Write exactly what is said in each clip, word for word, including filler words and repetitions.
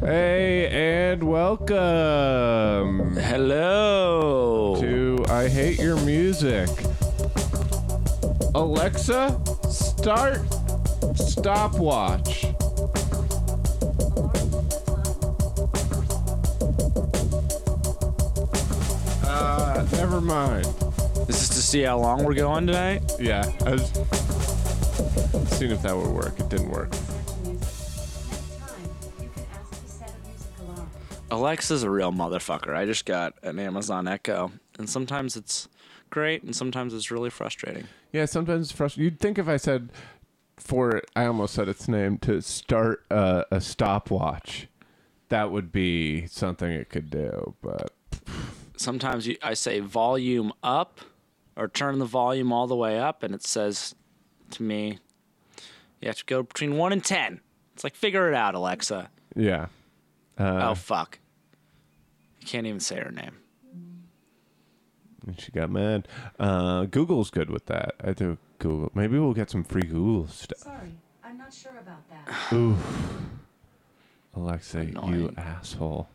Hey, and welcome. Hello. To I Hate Your Music. Alexa, start stopwatch. Uh, never mind. This is to see how long we're going tonight? Yeah. I was seeing if that would work. It didn't work. Alexa's a real motherfucker. I just got an Amazon Echo, and sometimes it's great, and sometimes it's really frustrating. Yeah, sometimes it's frustrating. You'd think if I said for, I almost said its name, to start a, a stopwatch, that would be something it could do, but... Sometimes you, I say volume up, or turn the volume all the way up, and it says to me, you have to go between one and ten. It's like, figure it out, Alexa. Yeah. Uh, oh, fuck. I can't even say her name. She got mad. Uh, Google's good with that. I do Google. Maybe we'll get some free Google stuff. Sorry, I'm not sure about that. Oof. Alexa, annoying. You asshole.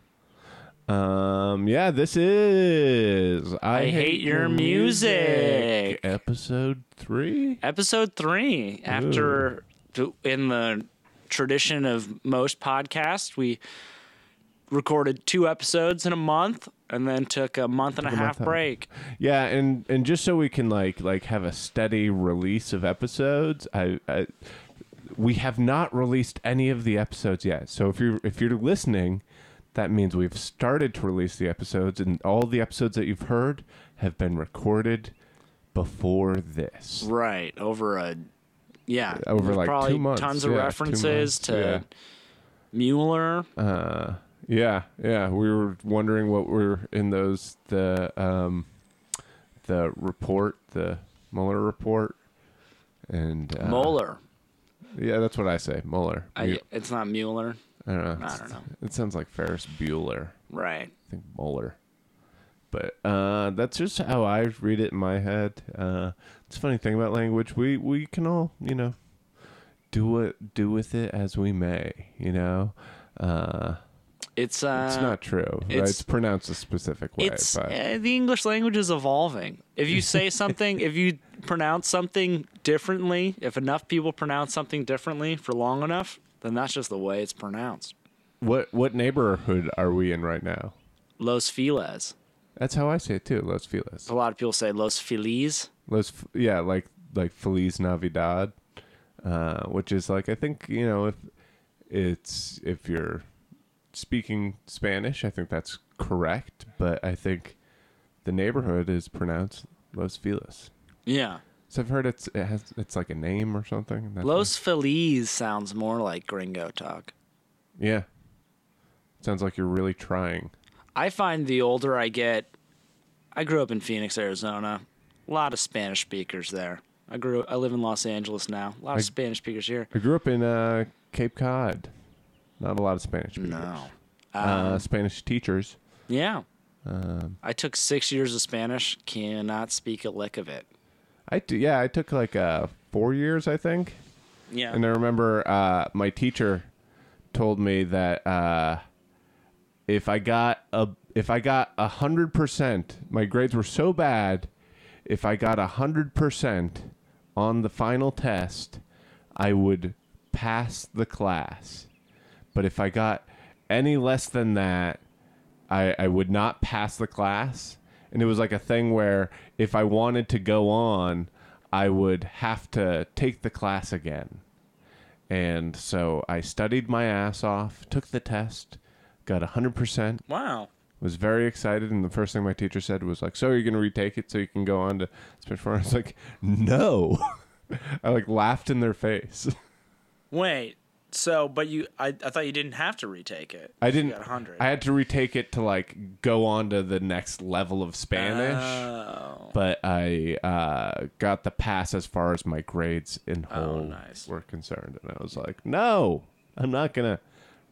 Um, yeah, this is I, I Hate, Hate Your Music. Music. Episode three? Episode three. Ooh. After, in the tradition of most podcasts, we recorded two episodes in a month and then took a month and a, a half break. Out. Yeah, and, and just so we can like like have a steady release of episodes, I, I we have not released any of the episodes yet. So if you're if you're listening, that means we've started to release the episodes, and all the episodes that you've heard have been recorded before this. Right, over a yeah, over like probably two months. Tons of yeah, references to yeah. Mueller. Uh, yeah, yeah. We were wondering what were in those the um, the report, the Mueller report, and uh, Mueller. Yeah, that's what I say, Mueller. I, it's not Mueller. I don't know. I don't know. It sounds like Ferris Bueller. Right. I think Mueller. But uh, that's just how I read it in my head. Uh, it's a funny thing about language. We we can all, you know, do what do with it as we may, you know. Uh, it's uh, it's not true. It's, right? It's pronounced a specific way. It's, but. Uh, the English language is evolving. If you say something, if you pronounce something differently, if enough people pronounce something differently for long enough, then that's just the way it's pronounced. What what neighborhood are we in right now? Los Feliz. That's how I say it too, Los Feliz. A lot of people say Los Feliz. Los, yeah, like like Feliz Navidad, uh, which is like I think you know if it's if you're speaking Spanish, I think that's correct. But I think the neighborhood is pronounced Los Feliz. Yeah. So I've heard it's it has it's like a name or something. Los Feliz sounds more like gringo talk. Yeah. Sounds like you're really trying. I find the older I get, I grew up in Phoenix, Arizona. A lot of Spanish speakers there. I grew. I live in Los Angeles now. A lot of I, Spanish speakers here. I grew up in uh, Cape Cod. Not a lot of Spanish speakers. No. Uh, uh, Spanish teachers. Yeah. Um, I took six years of Spanish. Cannot speak a lick of it. I do, yeah, I took like uh, four years, I think. Yeah. And I remember uh, my teacher told me that... Uh, If I got a if I got a hundred percent, my grades were so bad. If I got a hundred percent on the final test, I would pass the class. But if I got any less than that, I I would not pass the class. And it was like a thing where if I wanted to go on, I would have to take the class again. And so I studied my ass off, took the test. Got one hundred percent. Wow. Was very excited, and the first thing my teacher said was like, so you're going to retake it so you can go on to Smashing Pumpkins? I was like, no. I like laughed in their face. Wait, so, but you, I, I thought you didn't have to retake it. I didn't. You got one hundred. I had to retake it to like go on to the next level of Spanish. Oh. But I uh, got the pass as far as my grades in whole oh, nice. were concerned. And I was like, no, I'm not going to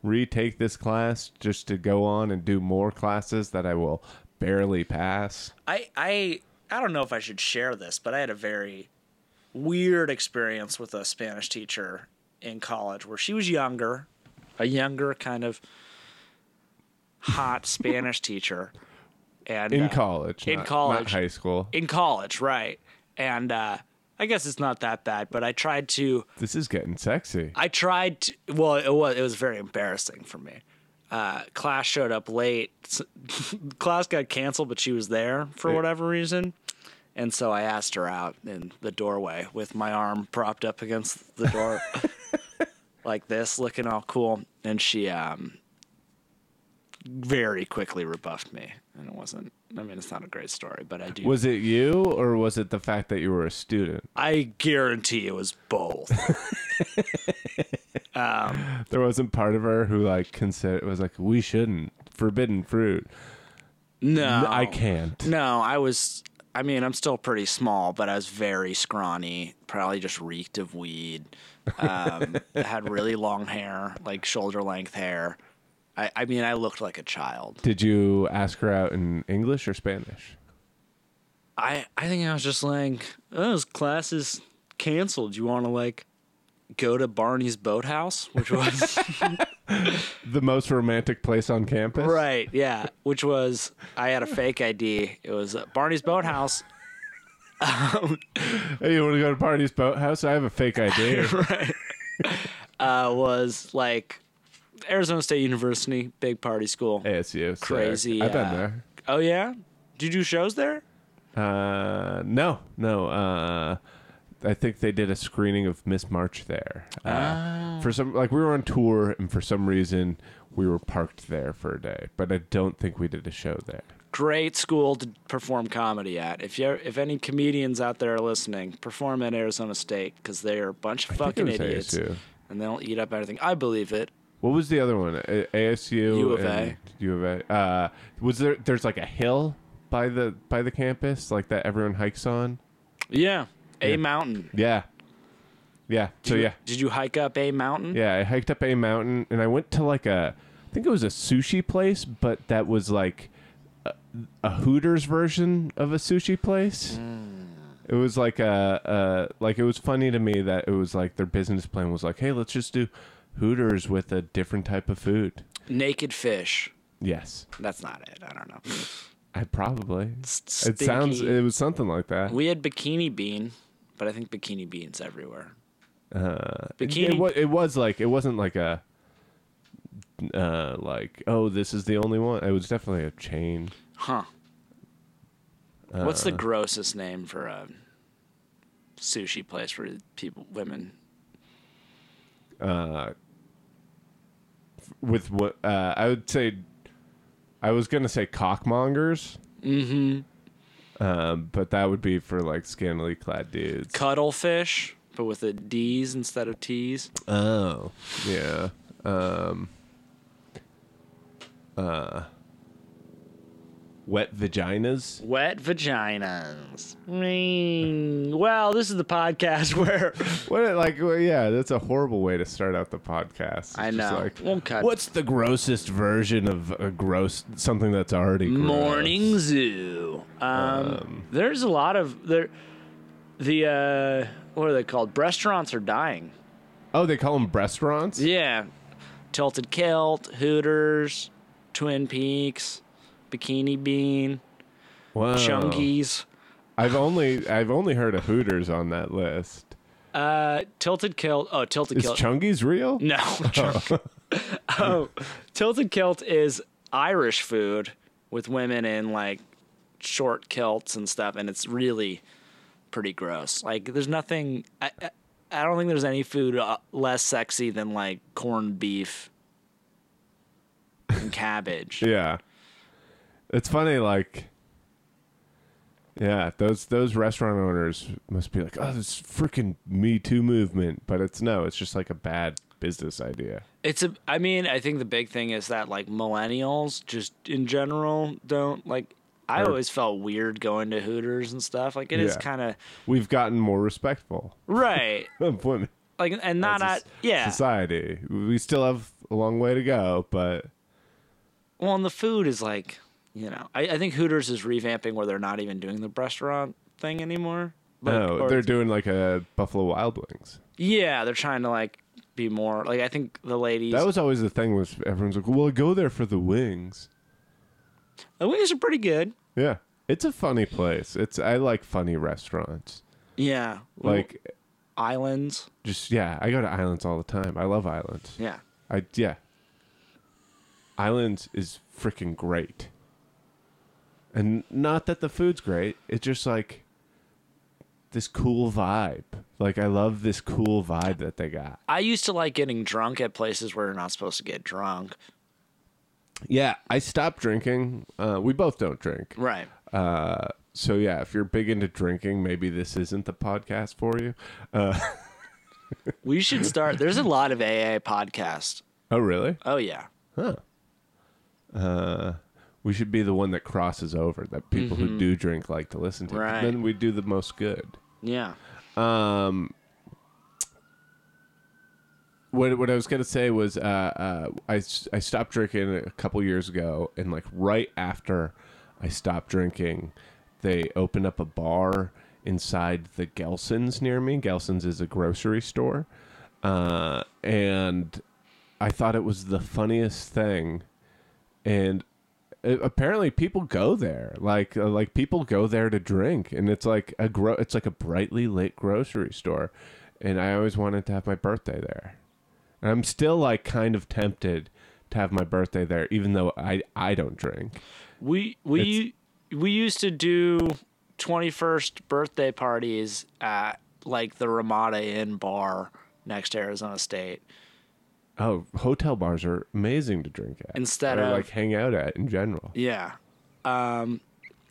retake this class just to go on and do more classes that I will barely pass. I, I I don't know if I should share this, but I had a very weird experience with a Spanish teacher in college where she was younger, a younger kind of hot Spanish teacher. And in uh, college, in not, college, not high school, in college. Right. And, uh, I guess it's not that bad, but I tried to, this is getting sexy. I tried to, well, it was, it was very embarrassing for me. Uh, class showed up late. Class got canceled, but she was there for whatever reason. And so I asked her out in the doorway with my arm propped up against the door like this, looking all cool. And she, um, very quickly rebuffed me, and it wasn't, I mean, it's not a great story, but I do. Was it you, or was it the fact that you were a student? I guarantee it was both. um, there wasn't part of her who like considered, was like, we shouldn't, forbidden fruit. No, I can't. No, I was, I mean, I'm still pretty small, but I was very scrawny, probably just reeked of weed. Um, I had really long hair, like shoulder length hair. I, I mean, I looked like a child. Did you ask her out in English or Spanish? I I think I was just like, oh, this class is canceled. You want to, like, go to Barney's Boathouse, which was... the most romantic place on campus? Right, yeah, which was... I had a fake I D. It was uh, Barney's Boathouse. um, hey, you want to go to Barney's Boathouse? I have a fake I D. Right. Uh, was, like... Arizona State University, big party school. A S U. Crazy. I've been uh, there. Oh, yeah? Did you do shows there? Uh, no. No. Uh, I think they did a screening of Miss March there. Uh, ah. For some, like, we were on tour, and for some reason, we were parked there for a day. But I don't think we did a show there. Great school to perform comedy at. If you if any comedians out there are listening, perform at Arizona State, because they are a bunch of I fucking idiots. A S U. And they'll eat up everything. I believe it. What was the other one? A S U, U of A. U of A. Uh, was there? There's like a hill by the by the campus, like that everyone hikes on. Yeah, a yeah. mountain. Yeah, yeah. Did so you, yeah. Did you hike up a mountain? Yeah, I hiked up a mountain, and I went to like a, I think it was a sushi place, but that was like a, a Hooters version of a sushi place. Mm. It was like a, a like it was funny to me that it was like their business plan was like, hey, let's just do Hooters with a different type of food. Naked fish. Yes. That's not it. I don't know. I probably. Stinky. It sounds, it was something like that. We had Bikini Bean, but I think Bikini Bean's everywhere. Uh, Bikini. It, it, it was like, it wasn't like a, uh, like, oh, this is the only one. It was definitely a chain. Huh. Uh, What's the grossest name for a sushi place for people, women? Uh, with what uh, I would say, I was gonna say cockmongers, mm-hmm. Um, but that would be for like scantily clad dudes. Cuttlefish, but with a D's instead of T's. Oh, yeah. Um, uh, wet vaginas. Wet vaginas. Mm. Well, this is the podcast where... what? Like, well, yeah, that's a horrible way to start out the podcast. It's I know. Like, we'll cut. What's the grossest version of a gross... something that's already gross? Morning Zoo. Um, um, there's a lot of... there. The... Uh, what are they called? Breastaurants are dying. Oh, they call them breastaurants? Yeah. Tilted Kilt, Hooters, Twin Peaks... Bikini Bean, wow. Chunkies. I've only I've only heard of Hooters on that list. Uh, Tilted Kilt. Oh, Tilted Kilt. Is Chunkies real? No. Oh. oh, Tilted Kilt is Irish food with women in like short kilts and stuff, and it's really pretty gross. Like, there's nothing. I I, I don't think there's any food uh, less sexy than like corned beef and cabbage. Yeah. It's funny, like, yeah, those those restaurant owners must be like, oh, this freaking Me Too movement, but it's no, it's just like a bad business idea. It's a, I mean, I think the big thing is that like millennials just in general don't like. I Our, always felt weird going to Hooters and stuff. Like it yeah. is kind of. We've gotten more respectful, right? Of women, like, and not at yeah society. We still have a long way to go, but well, and the food is like. You know, I, I think Hooters is revamping where they're not even doing the restaurant thing anymore. Like, oh, or, they're doing like a Buffalo Wild Wings. Yeah, they're trying to like be more like, I think the ladies. That was always the thing, was everyone's like, well, go there for the wings. The wings are pretty good. Yeah, it's a funny place. It's I like funny restaurants. Yeah, like well, islands. Just yeah, I go to islands all the time. I love islands. Yeah, I yeah. Islands is freaking great. And not that the food's great. It's just like this cool vibe. Like, I love this cool vibe that they got. I used to like getting drunk at places where you're not supposed to get drunk. Yeah, I stopped drinking. Uh, we both don't drink. Right. Uh, so, yeah, if you're big into drinking, maybe this isn't the podcast for you. Uh, we should start. There's a lot of A A podcasts. Oh, really? Oh, yeah. Huh. Uh... We should be the one that crosses over, that people mm-hmm. who do drink like to listen to. Right. Then we do the most good. Yeah. Um. What what I was gonna say was uh, uh I I stopped drinking a couple years ago, and like right after I stopped drinking, they opened up a bar inside the Gelson's near me. Gelson's is a grocery store, uh, and I thought it was the funniest thing, and. Apparently people go there like uh, like people go there to drink, and it's like a gro- it's like a brightly lit grocery store, and I always wanted to have my birthday there, and I'm still like kind of tempted to have my birthday there, even though I, I don't drink. We we it's, we used to do twenty-first birthday parties at like the Ramada Inn bar next to Arizona State. Oh, hotel bars are amazing to drink at. Instead of... like, hang out at in general. Yeah. Um,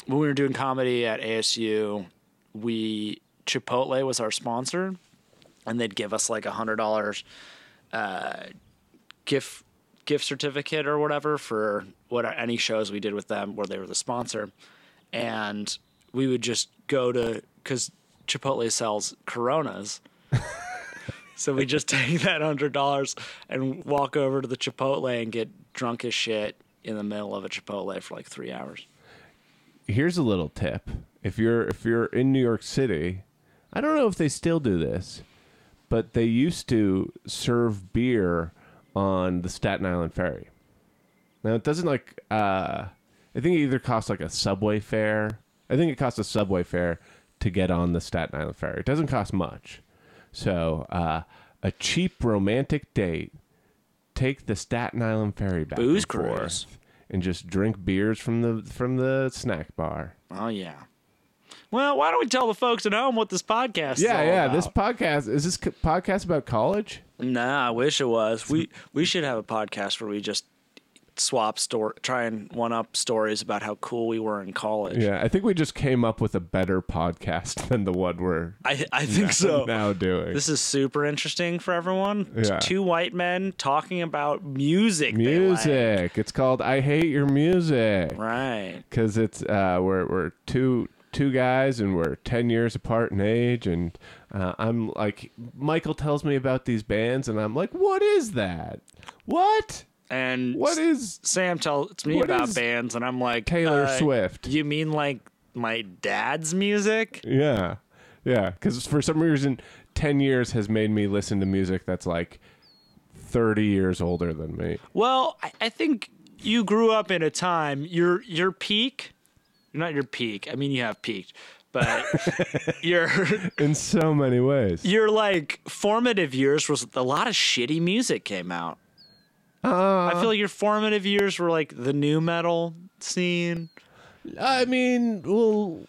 when we were doing comedy at A S U, we... Chipotle was our sponsor, and they'd give us, like, a one hundred dollars uh, gift gift certificate or whatever for what any shows we did with them where they were the sponsor. And we would just go to... Because Chipotle sells Coronas. So we just take that one hundred dollars and walk over to the Chipotle and get drunk as shit in the middle of a Chipotle for like three hours. Here's a little tip. If you're if you're in New York City, I don't know if they still do this, but they used to serve beer on the Staten Island Ferry. Now, it doesn't like... Uh, I think it either costs like a subway fare. I think it costs a subway fare to get on the Staten Island Ferry. It doesn't cost much. So, uh, a cheap romantic date, take the Staten Island Ferry back Booze and forth cruise. And just drink beers from the from the snack bar. Oh, yeah. Well, why don't we tell the folks at home what this podcast yeah, is Yeah, yeah, this podcast, is this podcast about college? Nah, I wish it was. We we should have a podcast where we just swap, story, try and one-up stories about how cool we were in college. Yeah, I think we just came up with a better podcast than the one we're I, I think now, so. now doing. This is super interesting for everyone. Yeah. Two white men talking about music. Music. They like. It's called I Hate Your Music. Right. Because it's uh, we're we're two two guys, and we're ten years apart in age, and uh, I'm like, Michael tells me about these bands, and I'm like, what is that? What? And what is Sam tells me about bands, and I'm like, Taylor uh, Swift. You mean like my dad's music? Yeah, yeah. Because for some reason, ten years has made me listen to music that's like thirty years older than me. Well, I, I think you grew up in a time your your peak, not your peak. I mean, you have peaked, but you're in so many ways. Your like formative years was a lot of shitty music came out. Uh, I feel like your formative years were like the new metal scene. I mean, well,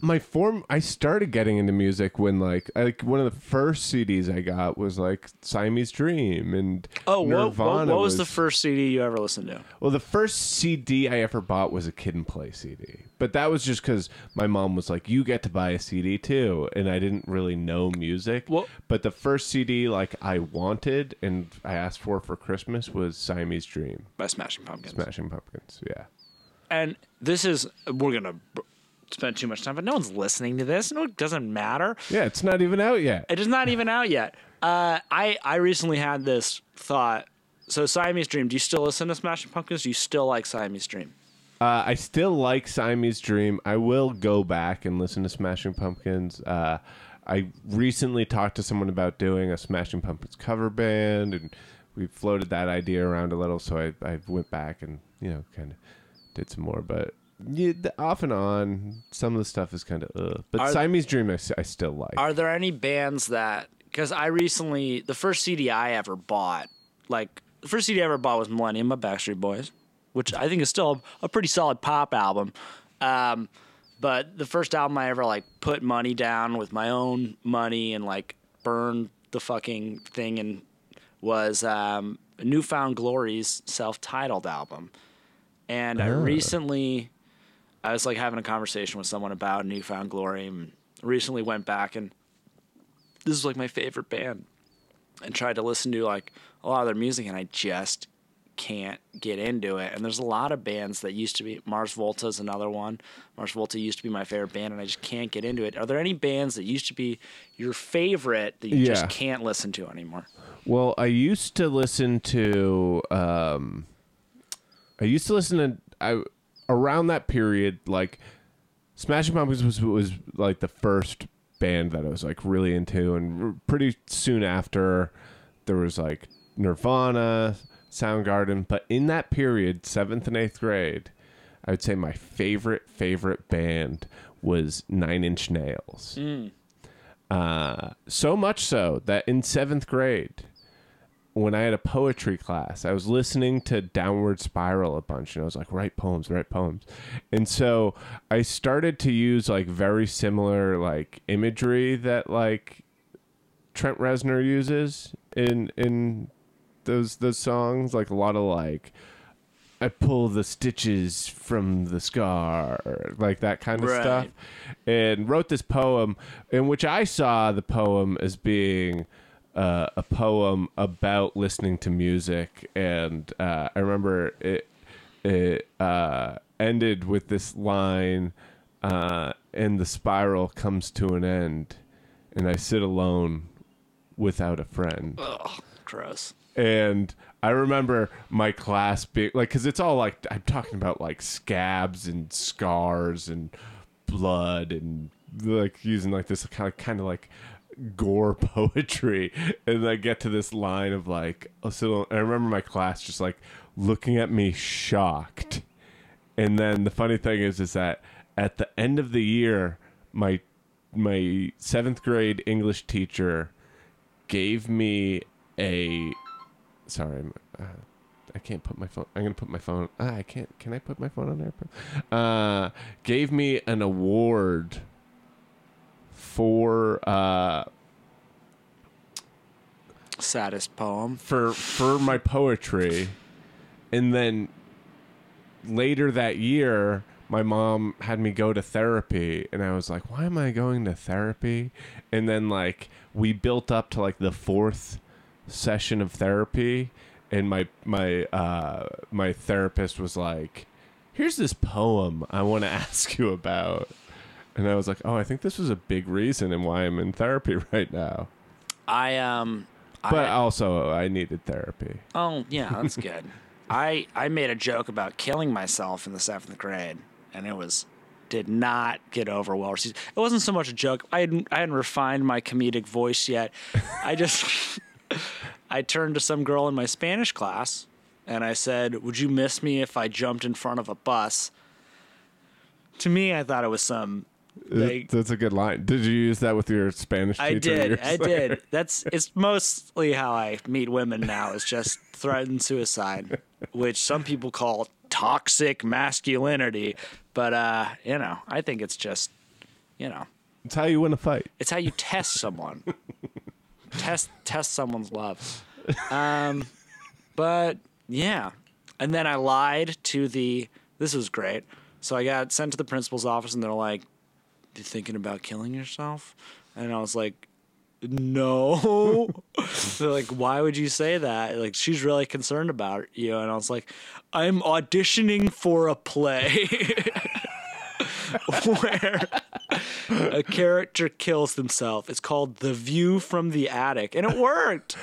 my form. I started getting into music when like like one of the first C Ds I got was like Siamese Dream and oh, Nirvana. What, what, what was, was the first C D you ever listened to? Well, the first C D I ever bought was a Kid and Play C D, but that was just because my mom was like, "You get to buy a C D too," and I didn't really know music. Well, but the first C D like I wanted and I asked for for Christmas was Siamese Dream by Smashing Pumpkins. Smashing Pumpkins, yeah. And this is we're gonna. spend too much time, but no one's listening to this. No, it doesn't matter. Yeah, it's not even out yet. It is not even out yet. Uh, I, I recently had this thought. So Siamese Dream, do you still listen to Smashing Pumpkins? Do you still like Siamese Dream? Uh, I still like Siamese Dream. I will go back and listen to Smashing Pumpkins. Uh, I recently talked to someone about doing a Smashing Pumpkins cover band, and we floated that idea around a little, so I, I went back and, you know, kind of did some more. But yeah, the, off and on, some of the stuff is kind of, uh, but are, Siamese Dream I, I still like. Are there any bands that, because I recently, the first C D I ever bought, like, the first C D I ever bought was Millennium by Backstreet Boys, which I think is still a pretty solid pop album. Um, but the first album I ever, like, put money down with my own money and, like, burned the fucking thing in was um, Newfound Glory's self-titled album. And I recently, I was, like, having a conversation with someone about Newfound Glory and recently went back and this is, like, my favorite band and tried to listen to, like, a lot of their music, and I just can't get into it. And there's a lot of bands that used to be, Mars Volta is another one. Mars Volta used to be my favorite band and I just can't get into it. Are there any bands that used to be your favorite that you yeah. just can't listen to anymore? Well, I used to listen to um I used to listen to I around that period, like Smashing Pumpkins was, was like the first band that I was like really into, and pretty soon after there was like Nirvana, Soundgarden, but in that period, seventh and eighth grade, I would say my favorite favorite band was Nine Inch Nails. Mm. Uh, so much so that in seventh grade, when I had a poetry class, I was listening to Downward Spiral a bunch, and I was like, write poems, write poems, and so I started to use like very similar like imagery that like Trent Reznor uses in in. Those those songs, like a lot of like, I pull the stitches from the scar, like that kind of right. stuff, and wrote this poem in which I saw the poem as being uh, a poem about listening to music, and uh, I remember it it uh, ended with this line, uh, and the spiral comes to an end, and I sit alone without a friend. Ugh, gross. And I remember my class being like, because it's all like, I'm talking about like scabs and scars and blood and like using like this kind of kind of like gore poetry. And I get to this line of like, oh, so I remember my class just like looking at me shocked. And then the funny thing is, is that at the end of the year, my my seventh grade English teacher gave me a... Sorry, uh, I can't put my phone. I'm going to put my phone. Ah, I can't. Can I put my phone on there? Uh, gave me an award for uh, saddest poem for for my poetry. And then later that year, my mom had me go to therapy, and I was like, why am I going to therapy? And then like we built up to like the fourth session of therapy, and my my uh my therapist was like, here's this poem I want to ask you about, and I was like, oh, I think this was a big reason and why I'm in therapy right now. I um but I, also I needed therapy. Oh yeah, that's good. I I made a joke about killing myself in the seventh grade, and it was did not get over well received. It wasn't so much a joke. I hadn't I hadn't refined my comedic voice yet. I just I turned to some girl in my Spanish class and I said, would you miss me if I jumped in front of a bus? To me, I thought it was some... Like, that's a good line. Did you use that with your Spanish teacher? I did. I did. That's it's mostly how I meet women now, is just threatened suicide, which some people call toxic masculinity. But, uh, you know, I think it's just, you know... It's how you win a fight. It's how you test someone. Test test someone's love. Um, but, yeah. And then I lied to the... This was great. So I got sent to the principal's office, and they're like, you thinking about killing yourself? And I was like, no. They're like, why would you say that? Like, she's really concerned about you. And I was like, I'm auditioning for a play where... a character kills himself. It's called The View from the Attic, and it worked.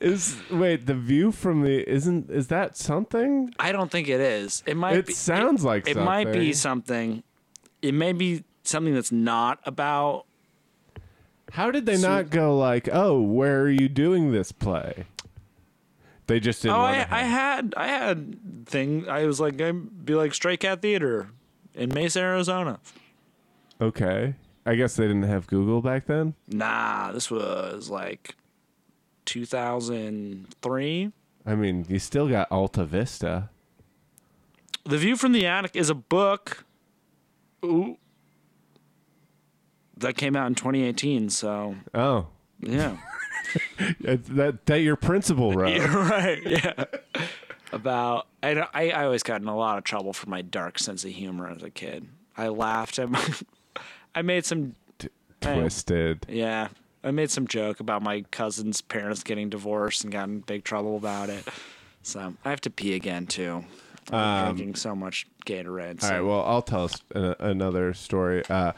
Is wait the view from the isn't is that something? I don't think it is. It might. It be, sounds it, like it something. might be something. It may be something that's not about. How did they so, not go like, oh, where are you doing this play? They just didn't. Oh, I, I had I had thing. I was like, I'd be like Stray Cat Theater in Mesa, Arizona. Okay. I guess they didn't have Google back then? Nah, this was like two thousand three. I mean, you still got Alta Vista. The View from the Attic is a book ooh, that came out in twenty eighteen, so... Oh. Yeah. that, that your principal wrote. Yeah, right, yeah. About... I, I, I always got in a lot of trouble for my dark sense of humor as a kid. I laughed at my... I made some T- twisted. I, yeah, I made some joke about my cousin's parents getting divorced and got in big trouble about it. So I have to pee again too. I'm um, drinking so much Gatorade. So. All right. Well, I'll tell us a- another story. Uh,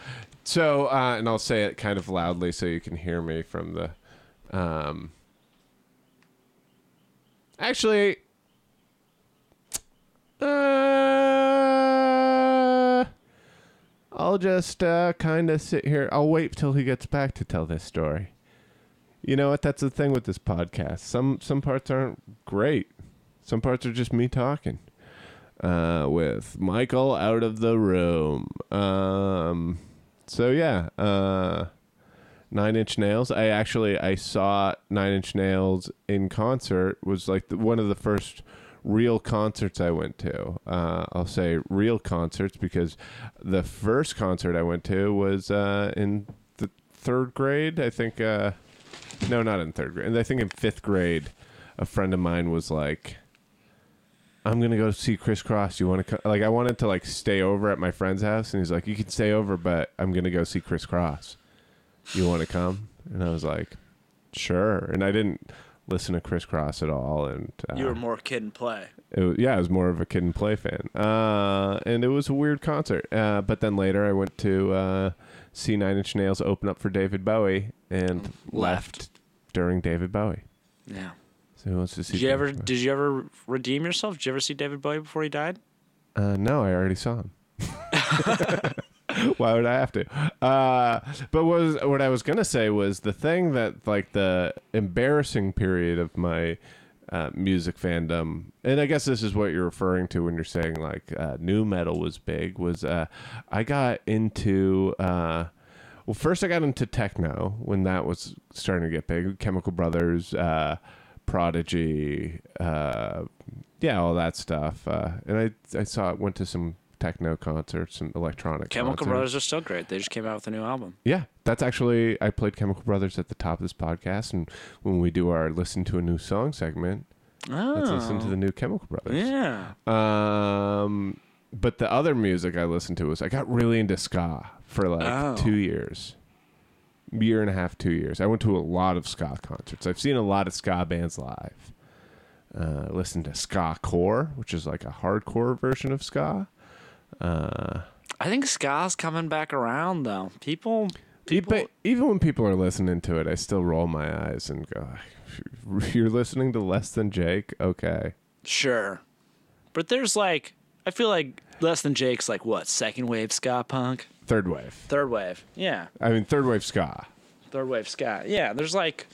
so, uh, and I'll say it kind of loudly so you can hear me from the. Um, actually. Uh. I'll just uh, kind of sit here. I'll wait till he gets back to tell this story. You know what? That's the thing with this podcast. Some some parts aren't great. Some parts are just me talking uh, with Michael out of the room. Um, so, yeah. Uh, Nine Inch Nails. I actually, I saw Nine Inch Nails in concert. It was like the, one of the first... real concerts I went to. Uh, I'll say real concerts because the first concert I went to was uh, in the third grade. I think, uh, no, not in third grade. I think in fifth grade, a friend of mine was like, I'm going to go see Criss Cross. You want to co-? Like, I wanted to like stay over at my friend's house. And he's like, you can stay over, but I'm going to go see Criss Cross. You want to come? And I was like, sure. And I didn't listen to Criss Cross at all, and uh, you were more Kid and Play. It was, yeah, I was more of a Kid and Play fan, uh, and it was a weird concert. Uh, but then later, I went to uh, see Nine Inch Nails open up for David Bowie, and left, left during David Bowie. Yeah. So who wants to see? Did you ever? Bowie? Did you ever redeem yourself? Did you ever see David Bowie before he died? Uh, no, I already saw him. Why would I have to? Uh, but what, was, what I was going to say was the thing that, like, the embarrassing period of my uh, music fandom, and I guess this is what you're referring to when you're saying, like, uh, new metal was big, was uh, I got into, uh, well, first I got into techno when that was starting to get big. Chemical Brothers, uh, Prodigy, uh, yeah, all that stuff. Uh, and I, I saw it, went to some techno concerts and electronic Chemical concerts. Brothers are still great. They just came out with a new album. Yeah, that's actually, I played Chemical Brothers at the top of this podcast, and when we do our listen to a new song segment, oh. let's listen to the new Chemical Brothers. Yeah. Um, but the other music I listened to was, I got really into ska for like oh. two years. Year and a half, two years. I went to a lot of ska concerts. I've seen a lot of ska bands live. Uh, listened to ska core, which is like a hardcore version of ska. Uh, I think ska's coming back around though. People, people, even when people are listening to it, I still roll my eyes and go, "You're listening to Less Than Jake, okay?" Sure, but there's like, I feel like Less Than Jake's like what second wave ska punk, third wave, third wave, yeah. I mean, third wave ska, third wave ska, yeah. There's like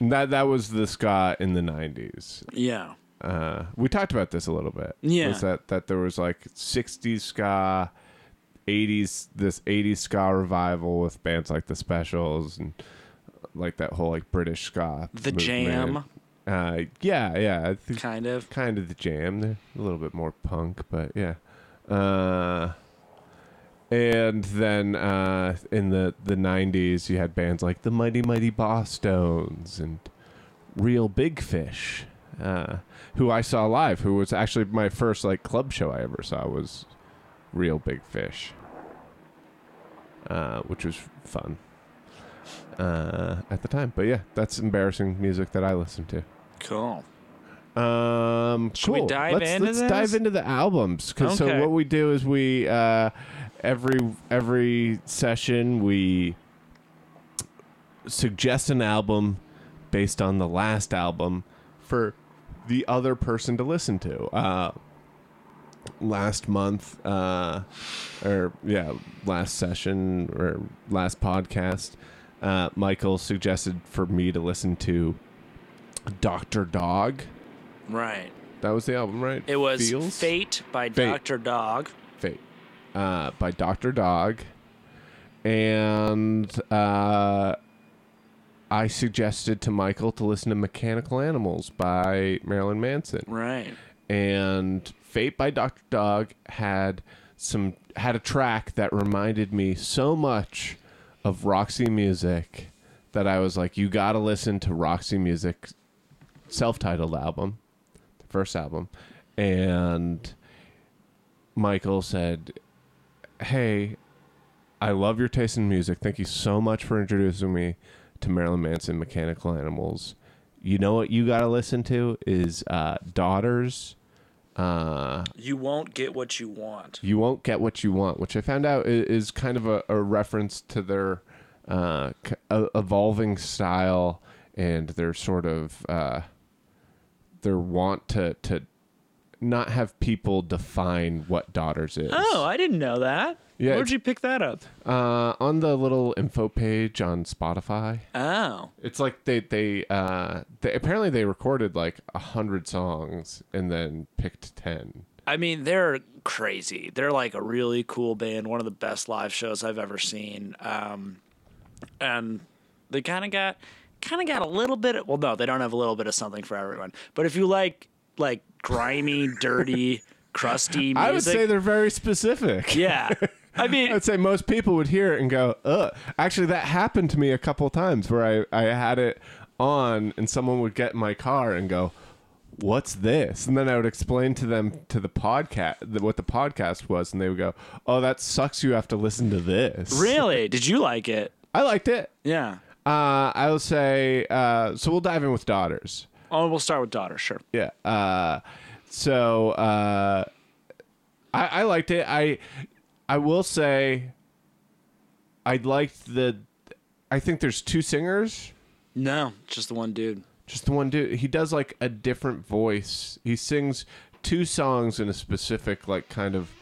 that. That was the ska in the nineties. Yeah. Uh, we talked about this a little bit. Yeah, was that that there was like sixties ska, eighties this eighties ska revival with bands like the Specials and like that whole like British ska, the movement. Jam. Uh, yeah, yeah, kind of, kind of the Jam. They're a little bit more punk, but yeah. Uh, and then uh, in the the nineties, you had bands like the Mighty Mighty Bosstones and Real Big Fish. Uh, who I saw live, who was actually my first like club show I ever saw was Real Big Fish, uh, which was fun uh, at the time. But yeah, that's embarrassing music that I listened to. Cool. Um, Should cool. we dive let's, into Let's this? dive into the albums. Cause okay. So what we do is we uh, every every session we suggest an album based on the last album for the other person to listen to. Uh, last month, uh, or yeah, last session or last podcast, uh, Michael suggested for me to listen to Doctor Dog. Right. That was the album, right? It was Feels? Fate by Fate. Doctor Dog. Fate. Uh, by Doctor Dog. And uh, I suggested to Michael to listen to Mechanical Animals by Marilyn Manson. Right. And Fate by Doctor Dog had some had a track that reminded me so much of Roxy Music that I was like, you got to listen to Roxy Music's self-titled album, the first album. And Michael said, hey, I love your taste in music. Thank you so much for introducing me to Marilyn Manson, Mechanical Animals. You know what you got to listen to is uh, Daughters. Uh, you won't get what you want. You won't get what you want, which I found out is, is kind of a, a reference to their uh, c- evolving style and their sort of uh, their want to to not have people define what Daughters is. Oh, I didn't know that. Yeah, where'd you pick that up? Uh, on the little info page on Spotify. Oh, it's like they they, uh, they apparently they recorded like a hundred songs and then picked ten. I mean, they're crazy. They're like a really cool band. One of the best live shows I've ever seen. Um, and they kind of got kind of got a little bit of, well, no, they don't have a little bit of something for everyone. But if you like like grimy, dirty, crusty music, I would say they're very specific. Yeah. I mean, I'd say most people would hear it and go, ugh. Actually, that happened to me a couple times where I, I had it on and someone would get in my car and go, what's this? And then I would explain to them to the podcast what the podcast was. And they would go, oh, that sucks. You have to listen to this. Really? Did you like it? I liked it. Yeah. Uh, I will say, uh, so we'll dive in with Daughters. Oh, we'll start with Daughters. Sure. Yeah. Uh, so uh, I, I liked it. I... I will say I liked the I think there's two singers. No, just the one dude. Just the one dude. He does like a different voice. He sings two songs in a specific like kind of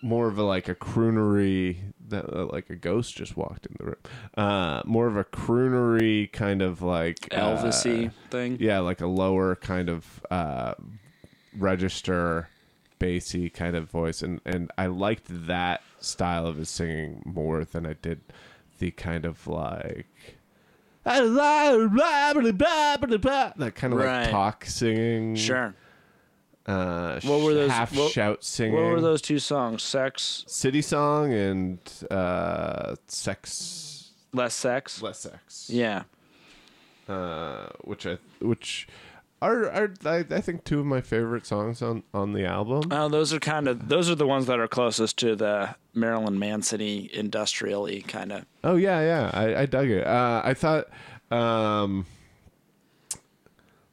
more of a like a croonery that uh, like a ghost just walked in the room. Uh, more of a croonery kind of like Elvis-y uh, thing. Yeah, like a lower kind of uh, register, bassy kind of voice, and and I liked that style of his singing more than I did the kind of like that kind of right. like talk singing. Sure. Uh, what were those half what, shout singing? What were those two songs? Sex, City Song, and uh, Sex. Less sex. Less sex. Yeah. Uh, which I which. Are, are I, I think two of my favorite songs on, on the album. Oh, those are kind of those are the ones that are closest to the Marilyn Manson-y, industrial-y kind of. Oh yeah, yeah, I, I dug it. Uh, I thought, um,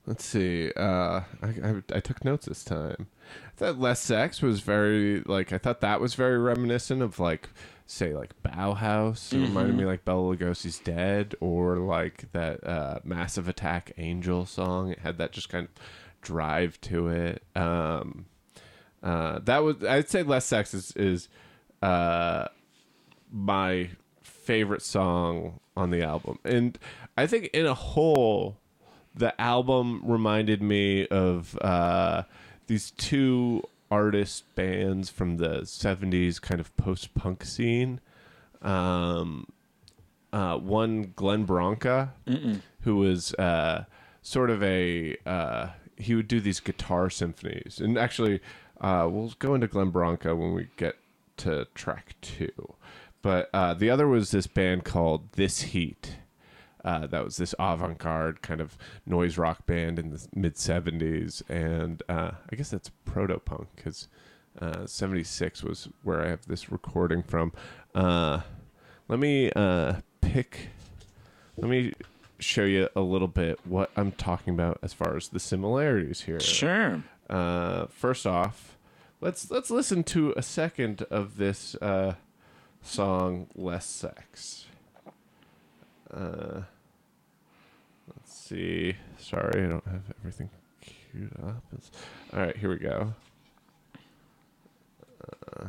let's see, uh, I, I I took notes this time. I thought Less Sex was very like I thought that was very reminiscent of like say like Bauhaus. It mm-hmm. reminded me like Bela Lugosi's Dead or like that uh, Massive Attack Angel song. It had that just kind of drive to it. Um, uh, that was I'd say Less Sex is is uh, my favorite song on the album, and I think in a whole the album reminded me of uh, these two artist bands from the seventies kind of post-punk scene. Um, uh, one, Glenn Branca, Mm-mm. who was uh, sort of a... Uh, he would do these guitar symphonies. And actually, uh, we'll go into Glenn Branca when we get to track two. But uh, the other was this band called This Heat. Uh, that was this avant-garde kind of noise rock band in the mid-seventies. And uh, I guess that's proto-punk because uh, seventy-six was where I have this recording from. Uh, let me uh, pick... Let me show you a little bit what I'm talking about as far as the similarities here. Sure. Uh, first off, let's let's listen to a second of this uh, song, Less Sex. Uh... see. Sorry, I don't have everything queued up. It's, all right, here we go. Uh,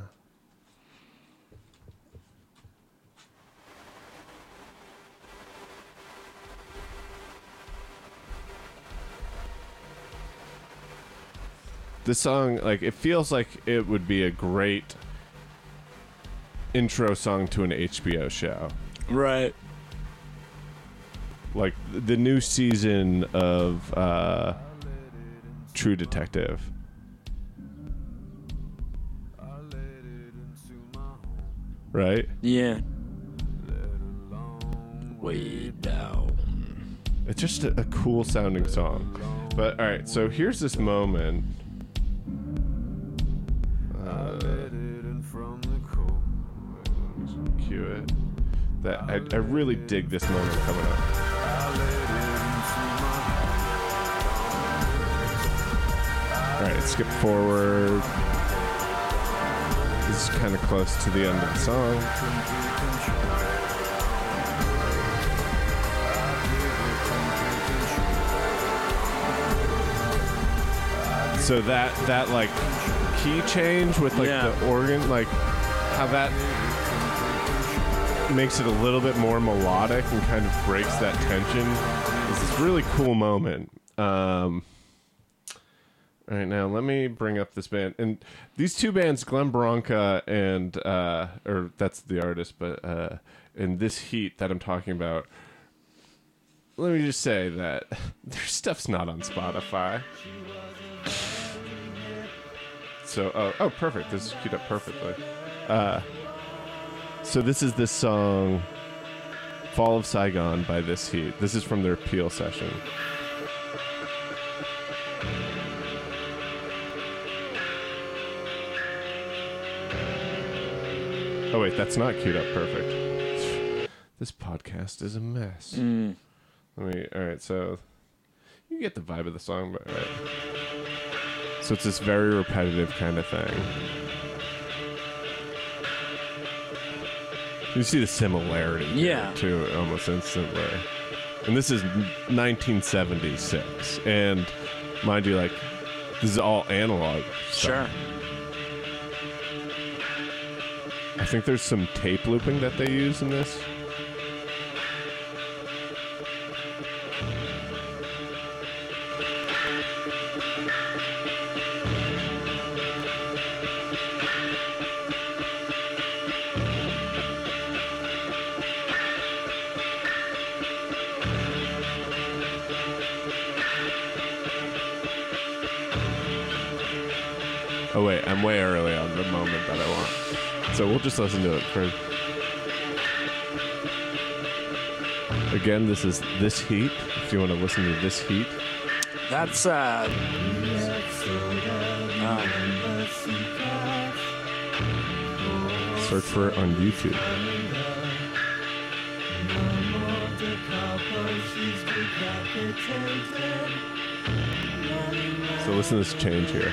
This song, like, it feels like it would be a great intro song to an H B O show. Right. Like, the new season of uh, True Detective. Right? Yeah. Way down. It's just a, a cool sounding song. But, all right, so here's this moment. It that I, I really dig this moment coming up. Alright, skip forward. This is kind of close to the end of the song. So that that like key change with like yeah. the organ, like how that makes it a little bit more melodic and kind of breaks that tension. It's this really cool moment. Um, all right, now let me bring up this band. And these two bands, Glenn Branca and, uh, or that's the artist, but uh, and This Heat that I'm talking about, let me just say that their stuff's not on Spotify. So, oh, oh perfect. This is queued up perfectly. Uh, So this is this song, Fall of Saigon by This Heat. This is from their Peel session. Oh, wait, that's not queued up perfect. This podcast is a mess. Mm. Let me, all right, so you get the vibe of the song, but all right. So it's this very repetitive kind of thing. You see the similarity yeah. too, almost instantly. And this is nineteen seventy-six. And mind you, like, this is all analog stuff. Sure. I think there's some tape looping that they use in this. Oh, wait, I'm way early on the moment that I want. So we'll just listen to it first. Again, this is This Heat, if you want to listen to This Heat. That's, uh... um, search for it on YouTube. So listen to this change here.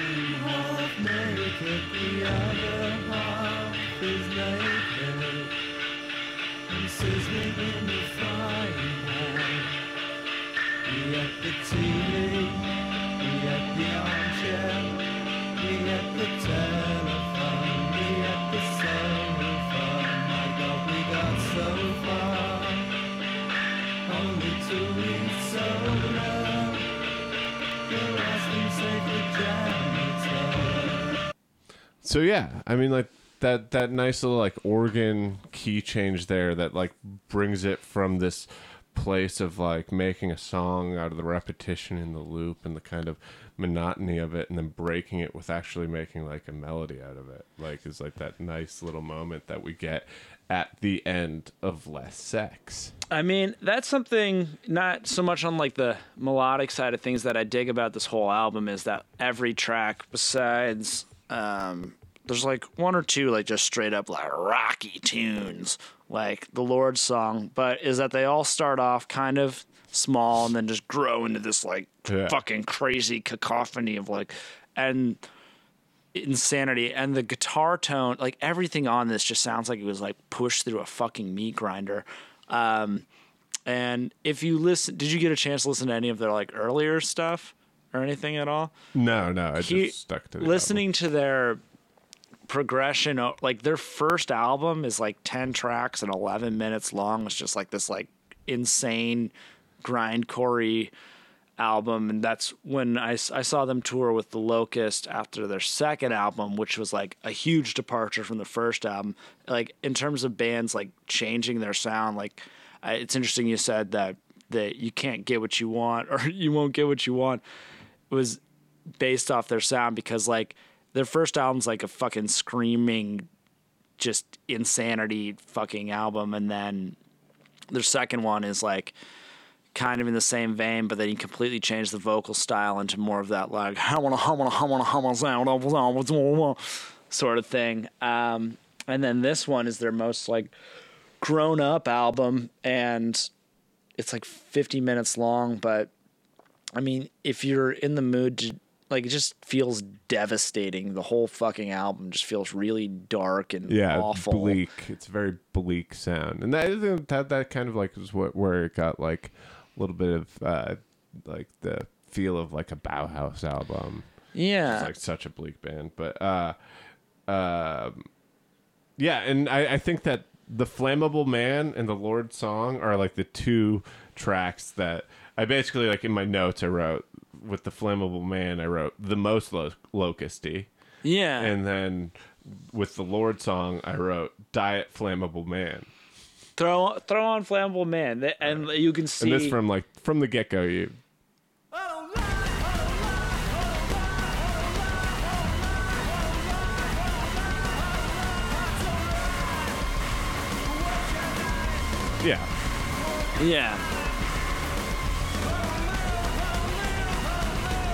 So yeah, I mean, like that that nice little like organ key change there that like brings it from this place of like making a song out of the repetition and the loop and the kind of monotony of it, and then breaking it with actually making like a melody out of it. Like is like that nice little moment that we get at the end of Less Sex. I mean, that's something not so much on like the melodic side of things that I dig about this whole album is that every track besides um there's like one or two like just straight up like rocky tunes like the Lord's song, but is that they all start off kind of small and then just grow into this like yeah. fucking crazy cacophony of like and insanity. And the guitar tone, like everything on this just sounds like it was like pushed through a fucking meat grinder. Um And if you listen, did you get a chance to listen to any of their like earlier stuff or anything at all? No, no, I he, just stuck to the listening album. To their progression. Like their first album is like ten tracks and eleven minutes long. It's just like this like insane grindcore album, and that's when I, I saw them tour with The Locust after their second album, which was like a huge departure from the first album. Like in terms of bands like changing their sound, like. It's interesting you said that that you can't get what you want or you won't get what you want. It was based off their sound because, like, their first album's like a fucking screaming, just insanity fucking album. And then their second one is, like, kind of in the same vein, but then he completely changed the vocal style into more of that, like, I want to, I want to, I want to, I want to, I want to, sort of thing. Um, and then this one is their most, like, grown up album, and it's like fifty minutes long, but I mean, if you're in the mood to, like, it just feels devastating. The whole fucking album just feels really dark and yeah, awful. Bleak. It's a very bleak sound. And that, that that kind of like is what where it got like a little bit of uh like the feel of like a Bauhaus album. Yeah. It's like such a bleak band. But uh uh yeah, and I, I think that The Flammable Man and The Lord's Song are like the two tracks that I basically, like, in my notes I wrote with The Flammable Man, I wrote the most lo- locusty. Yeah. And then with The Lord's Song, I wrote Diet Flammable Man. Throw throw on Flammable Man, and yeah. You can see. And this from like from the get go, you. Yeah. Yeah.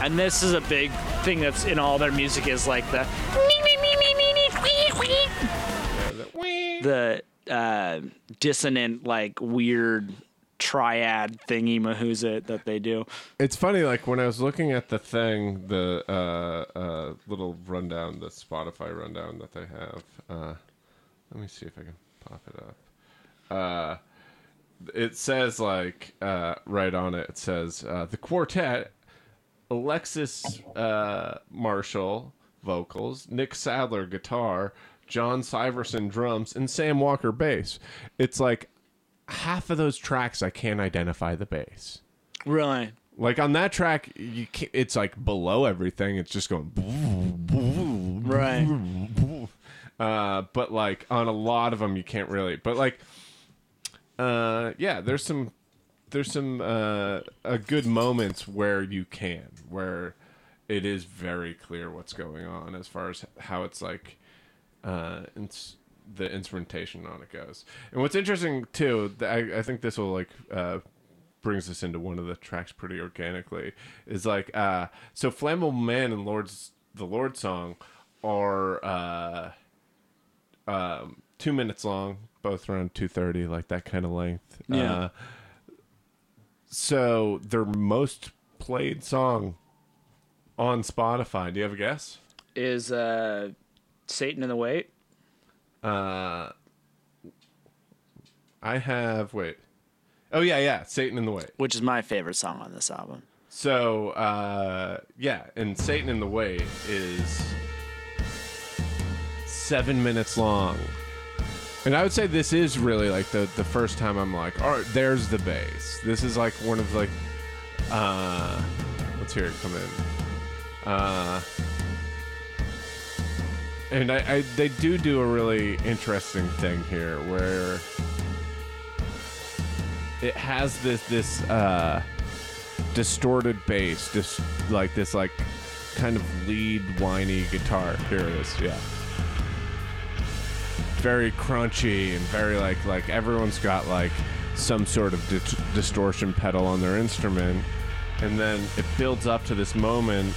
And this is a big thing that's in all their music is like the the uh, dissonant, like, weird triad thingy mahoozit that they do. It's funny, like, when I was looking at the thing, the uh, uh, little rundown, the Spotify rundown that they have. Uh, let me see if I can pop it up. Uh It says, like, uh, right on it, it says, uh, the quartet, Alexis uh, Marshall, vocals, Nick Sadler, guitar, John Syverson, drums, and Sam Walker, bass. It's like half of those tracks I can't identify the bass. Really? Like, on that track, you can't, it's, like, below everything. It's just going... Right. Uh, but, like, on a lot of them, you can't really... But, like... Uh yeah, there's some there's some uh, uh good moments where you can where it is very clear what's going on as far as how it's like uh ins- the instrumentation on it goes. And what's interesting too, I I think this will like uh brings us into one of the tracks pretty organically is like uh so Flammable Man and Lord's the Lord Song are uh um two minutes long. Both around two thirty, like that kind of length. Yeah. Uh, so their most played song on Spotify, do you have a guess? Is uh, Satan in the Wait? Uh, I have, wait. Oh, yeah, yeah, Satan in the Wait. Which is my favorite song on this album. So, uh, yeah, and Satan in the Wait is seven minutes long. And I would say this is really like the, the first time I'm like, all right, there's the bass. This is like one of like, uh, let's hear it come in. Uh, and I, I they do do a really interesting thing here where it has this this uh, distorted bass, just like this like kind of lead whiny guitar. Here it is, yeah. Very crunchy and very like like everyone's got like some sort of di- distortion pedal on their instrument, and then it builds up to this moment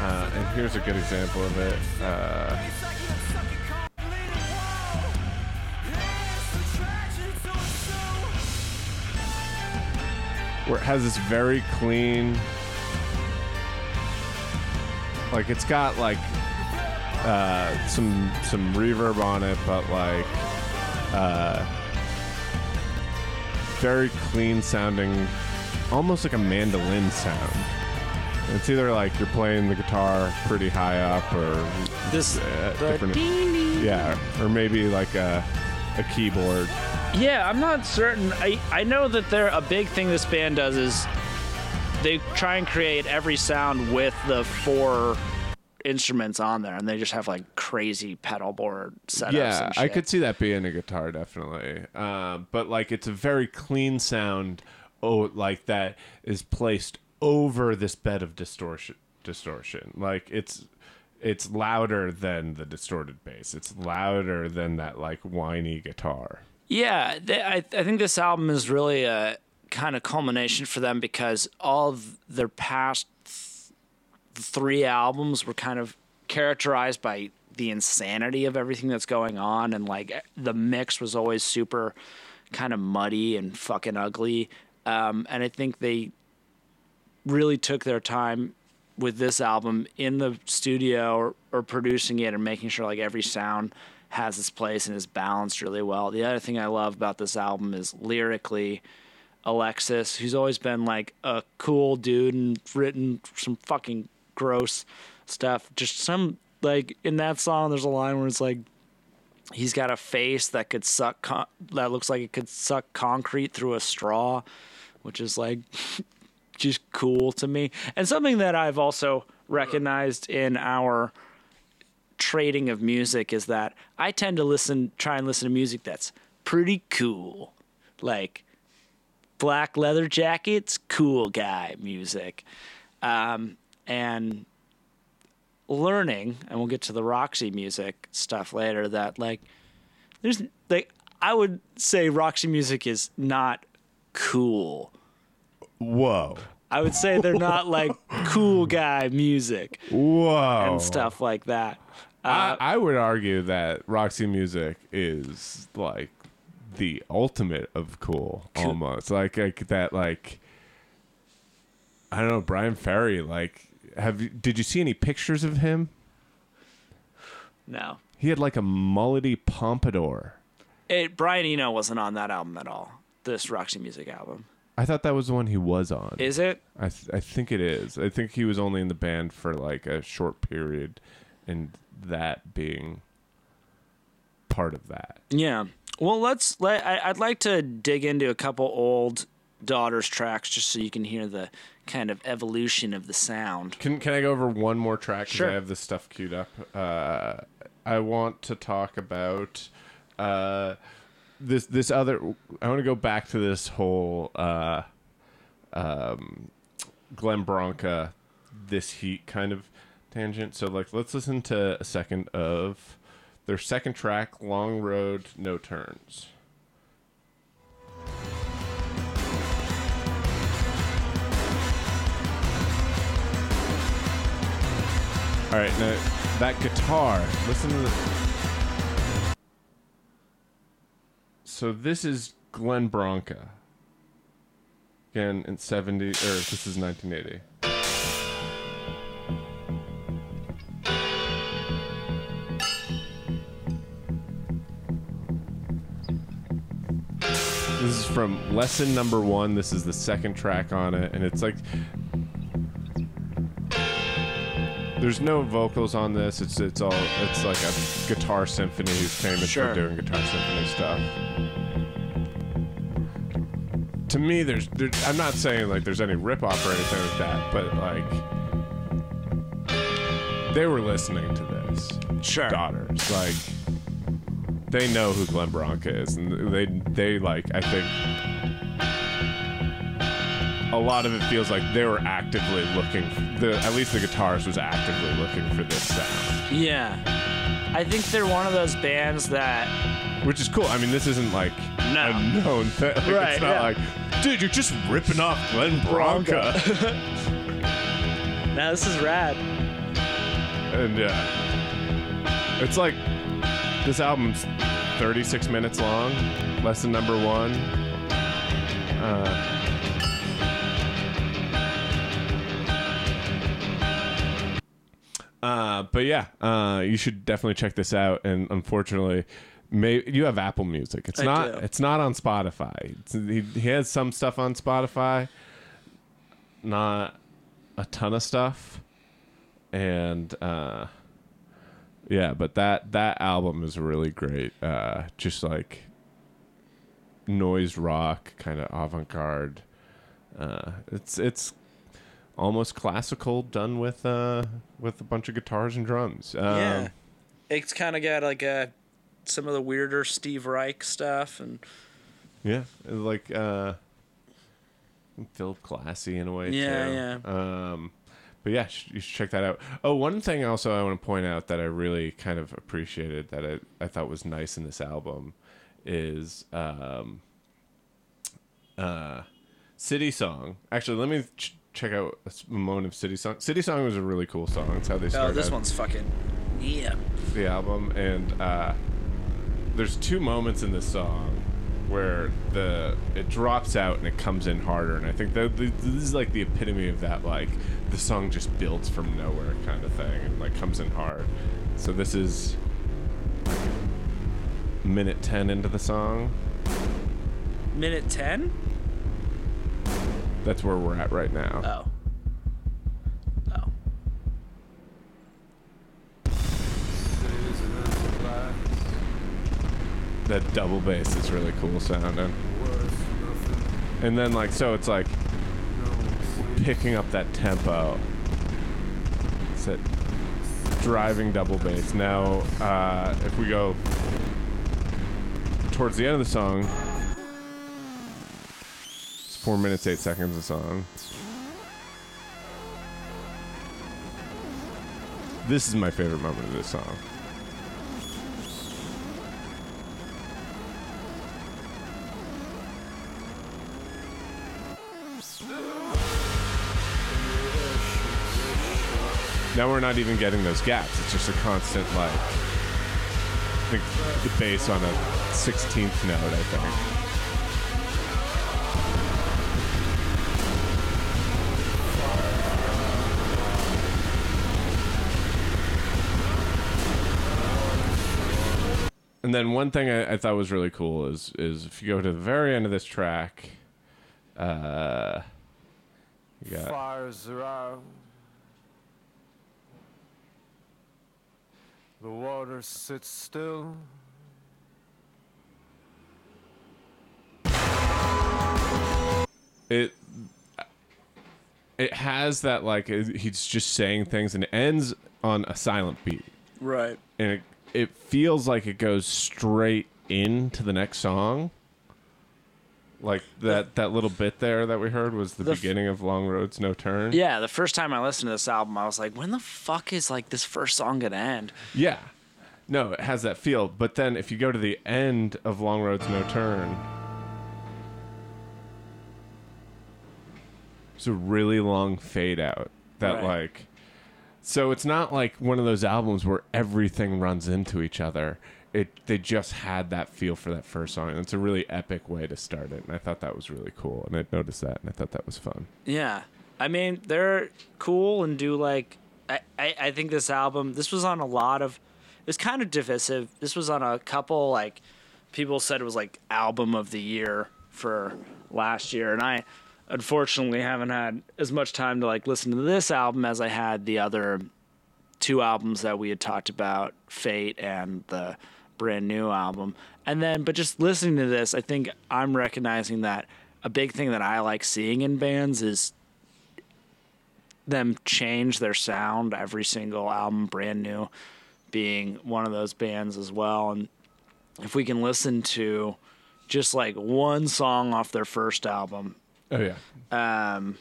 uh, and here's a good example of it uh, where it has this very clean like it's got like Uh, some some reverb on it, but like uh, very clean sounding, almost like a mandolin sound. It's either like you're playing the guitar pretty high up, or this uh, different, yeah, or maybe like a a keyboard. Yeah, I'm not certain. I I know that they're a big thing this band does is they try and create every sound with the four instruments on there, and they just have like crazy pedal board setups. Yeah, and shit. I could see that being a guitar, definitely. Uh, but like, it's a very clean sound. Oh, like that is placed over this bed of distortion. Distortion, like it's it's louder than the distorted bass. It's louder than that like whiny guitar. Yeah, they, I I think this album is really a kind of culmination for them, because all of their past th- three albums were kind of characterized by the insanity of everything that's going on, and like the mix was always super kind of muddy and fucking ugly. Um, and I think they really took their time with this album in the studio, or, or producing it, and making sure like every sound has its place and is balanced really well. The other thing I love about this album is lyrically, Alexis, who's always been like a cool dude and written some fucking gross stuff. Just some like in that song, there's a line where it's like, he's got a face that could suck con- that looks like it could suck concrete through a straw, which is like just cool to me. And something that I've also recognized in our trading of music is that I tend to listen, try and listen to music that's pretty cool, like black leather jackets, cool guy music, um, and. Learning, and we'll get to the Roxy Music stuff later, that like there's like I would say Roxy Music is not cool. Whoa. I would say they're not like cool guy music. Whoa. And stuff like that. Uh, I, I would argue that Roxy Music is like the ultimate of cool, cool. almost. Like like that like I don't know, Brian Ferry, like Have you, did you see any pictures of him? No. He had like a mullety pompadour. It, Brian Eno wasn't on that album at all, this Roxy Music album. I thought that was the one he was on. Is it? I th- I think it is. I think he was only in the band for like a short period, and that being part of that. Yeah. Well, let's. Let, I, I'd like to dig into a couple old Daughters tracks just so you can hear the kind of evolution of the sound. Can can I go over one more track? Because sure. I have this stuff queued up. Uh, I want to talk about uh, this this other. I want to go back to this whole uh, um, Glenn Branca, This Heat kind of tangent. So like, let's listen to a second of their second track, Long Road No Turns. All right, now that guitar, listen to this. So this is Glenn Branca. Again, in seventy, or this is nineteen eighty. This is from lesson number one. This is the second track on it, and it's like... There's no vocals on this. It's it's all it's like a guitar symphony. He's famous sure. for doing guitar symphony stuff. To me, there's there, I'm not saying like there's any ripoff or anything like that, but like they were listening to this. Sure. Daughters, like they know who Glenn Branca is, and they they like I think. A lot of it feels like they were actively looking for the, at least the guitarist was actively looking for this sound. Yeah. I think they're one of those bands that... Which is cool. I mean, this isn't like no. a known thing. Like, right, it's not yeah. like, dude, you're just ripping off Glenn Branca. No, this is rad. And yeah. Uh, it's like, this album's thirty-six minutes long. Lesson number one. Uh... Uh, but yeah, uh, you should definitely check this out. And unfortunately, Maybe you have Apple Music. It's I not. Do. It's not on Spotify. It's, he, he has some stuff on Spotify. Not a ton of stuff, and uh, yeah, but that that album is really great. Uh, just like noise rock, kind of avant-garde. Uh, it's it's almost classical, done with uh with a bunch of guitars and drums. Um, yeah, it's kind of got like a. some of the weirder Steve Reich stuff, and yeah, like uh Phil Classy in a way, yeah, too. Yeah. Um, but yeah, you should check that out. Oh, one thing also I want to point out that I really kind of appreciated that I, I thought was nice in this album is um, uh, City Song. Actually, let me ch- check out a moment of City Song. City Song was a really cool song. It's how they started. Oh, this out. one's fucking yeah. The album and. Uh, There's two moments in this song where the it drops out and it comes in harder, and I think that this is like the epitome of that, like the song just builds from nowhere kind of thing and like comes in hard. So this is minute ten into the song. Minute ten? That's where we're at right now. Oh. That double bass is really cool sounding. And then like, so it's like picking up that tempo. It's that driving double bass. Now, uh, if we go towards the end of the song, it's four minutes, eight seconds of song. This is my favorite moment of this song. Now we're not even getting those gaps. It's just a constant, like, I think the bass on a sixteenth note, I think. And then one thing I, I thought was really cool is is if you go to the very end of this track, uh, you got... Fires around. The water sits still. It it has that, like, he's just saying things and it ends on a silent beat. Right. And it, it feels like it goes straight into the next song. Like that, that little bit there that we heard was the, the beginning f- of Long Roads No Turn. Yeah, the first time I listened to this album, I was like, when the fuck is like this first song gonna end? Yeah. No, it has that feel. But then if you go to the end of Long Roads No Turn, it's a really long fade out. That right. like So it's not like one of those albums where everything runs into each other. It they just had that feel for that first song, and it's a really epic way to start it, and I thought that was really cool, and I noticed that, and I thought that was fun. Yeah, I mean, they're cool and do, like, I, I, I think this album, this was on a lot of, it was kind of divisive. This was on a couple, like, people said it was, like, album of the year for last year, and I unfortunately haven't had as much time to, like, listen to this album as I had the other two albums that we had talked about, Fate and the brand new album. And then, but just listening to this, I think I'm recognizing that a big thing that I like seeing in bands is them change their sound every single album. Brand new being one of those bands as well. And if we can listen to just like one song off their first album, oh yeah, um,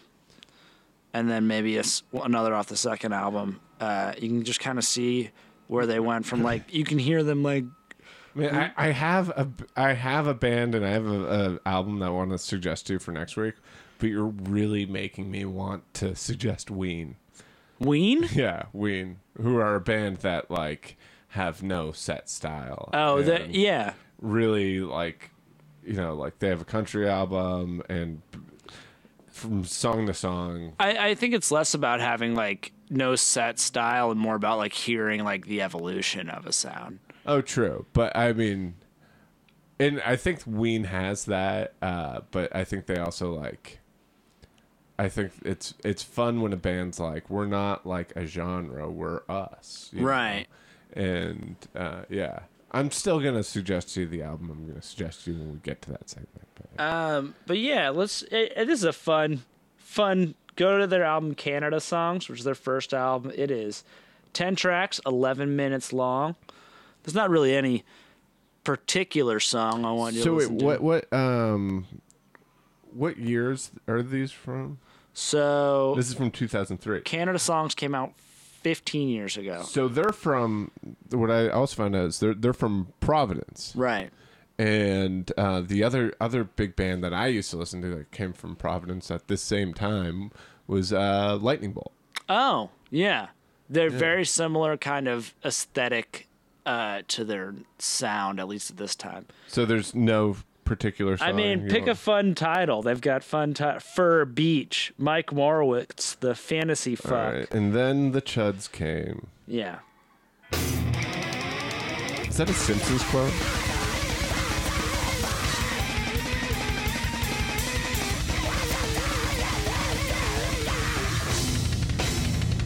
and then maybe a, another off the second album, uh, you can just kind of see where they went from, like, you can hear them, like... I mean, I, I have a, I have a band and I have an album that I want to suggest to you for next week, but you're really making me want to suggest Ween. Ween? Yeah, Ween, who are a band that, like, have no set style. Oh, that yeah. Really, like, you know, like, they have a country album and from song to song. I, I think it's less about having, like, no set style and more about like hearing like the evolution of a sound. Oh, true. But I mean, and I think Ween has that, uh, but I think they also like, I think it's it's fun when a band's like, we're not like a genre, we're us. Right. Know? And uh, yeah, I'm still going to suggest you the album. I'm going to suggest you when we get to that segment. But, um, but yeah, let's, it, it, this is a fun, fun, go to their album Canada Songs, which is their first album. It is ten tracks, eleven minutes long. There's not really any particular song I want you so to listen wait, what, to. So what, what, um, what years are these from? So this is from two thousand three. Canada Songs came out fifteen years ago. So they're from, what I also found out is they're they're from Providence, right? And uh, the other other big band that I used to listen to that came from Providence at this same time was uh, Lightning Bolt. Oh yeah, they're yeah. very similar kind of aesthetic uh, to their sound, at least at this time. So there's no particular song. I mean, pick know. a fun title. They've got fun title. Fur Beach, Mike Morowitz, The Fantasy Fuck. All right. And then the Chuds came. Yeah. Is that a Simpsons quote?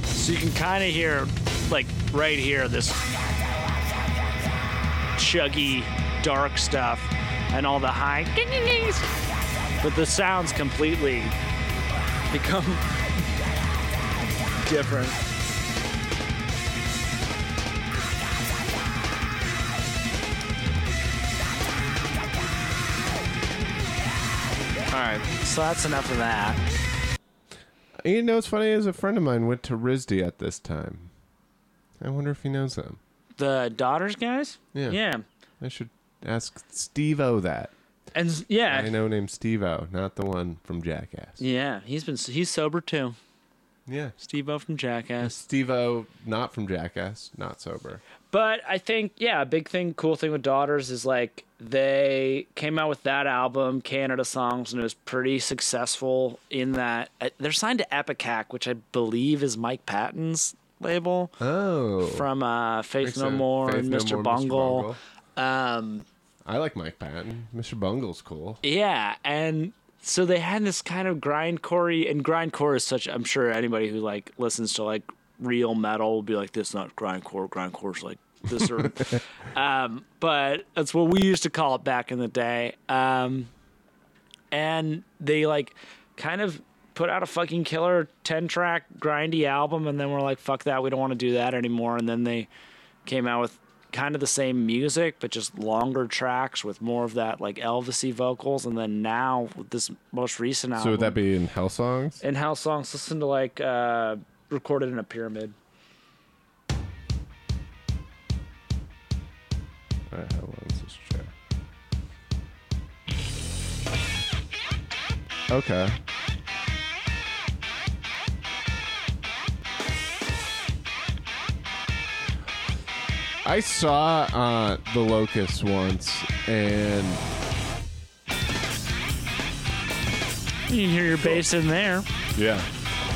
So you can kind of hear, like, right here, this chuggy, dark stuff. And all the high ding ding dings. But the sounds completely become different. Alright, so that's enough of that. You know what's funny is a friend of mine went to RISD at this time. I wonder if he knows them. The Daughters guys? Yeah. Yeah. I should ask Steve-O that. And yeah, I know named Steve-O, not the one from Jackass. Yeah, he's been he's sober too. Yeah, Steve-O from Jackass. Steve-O not from Jackass, not sober. But I think yeah, a big thing, cool thing with Daughters is like they came out with that album, Canada Songs, and it was pretty successful. In that they're signed to Epicac, which I believe is Mike Patton's label. Oh, from uh, Faith No More and Mister Bungle. Um. I like Mike Patton. Mister Bungle's cool. Yeah, and so they had this kind of grindcore, and grindcore is such, I'm sure anybody who like listens to like real metal will be like, this is not grindcore, grindcore's like this or um but that's what we used to call it back in the day. Um and they like kind of put out a fucking killer ten track grindy album, and then we're like, fuck that, we don't want to do that anymore. And then they came out with kind of the same music, but just longer tracks with more of that like Elvisy vocals. And then now with this most recent album, so would that be In Hell Songs? In Hell Songs, listen to like uh, Recorded in a Pyramid. All right, how long is this track? Okay. I saw uh, The Locust once, and you can hear your bass in there. Yeah,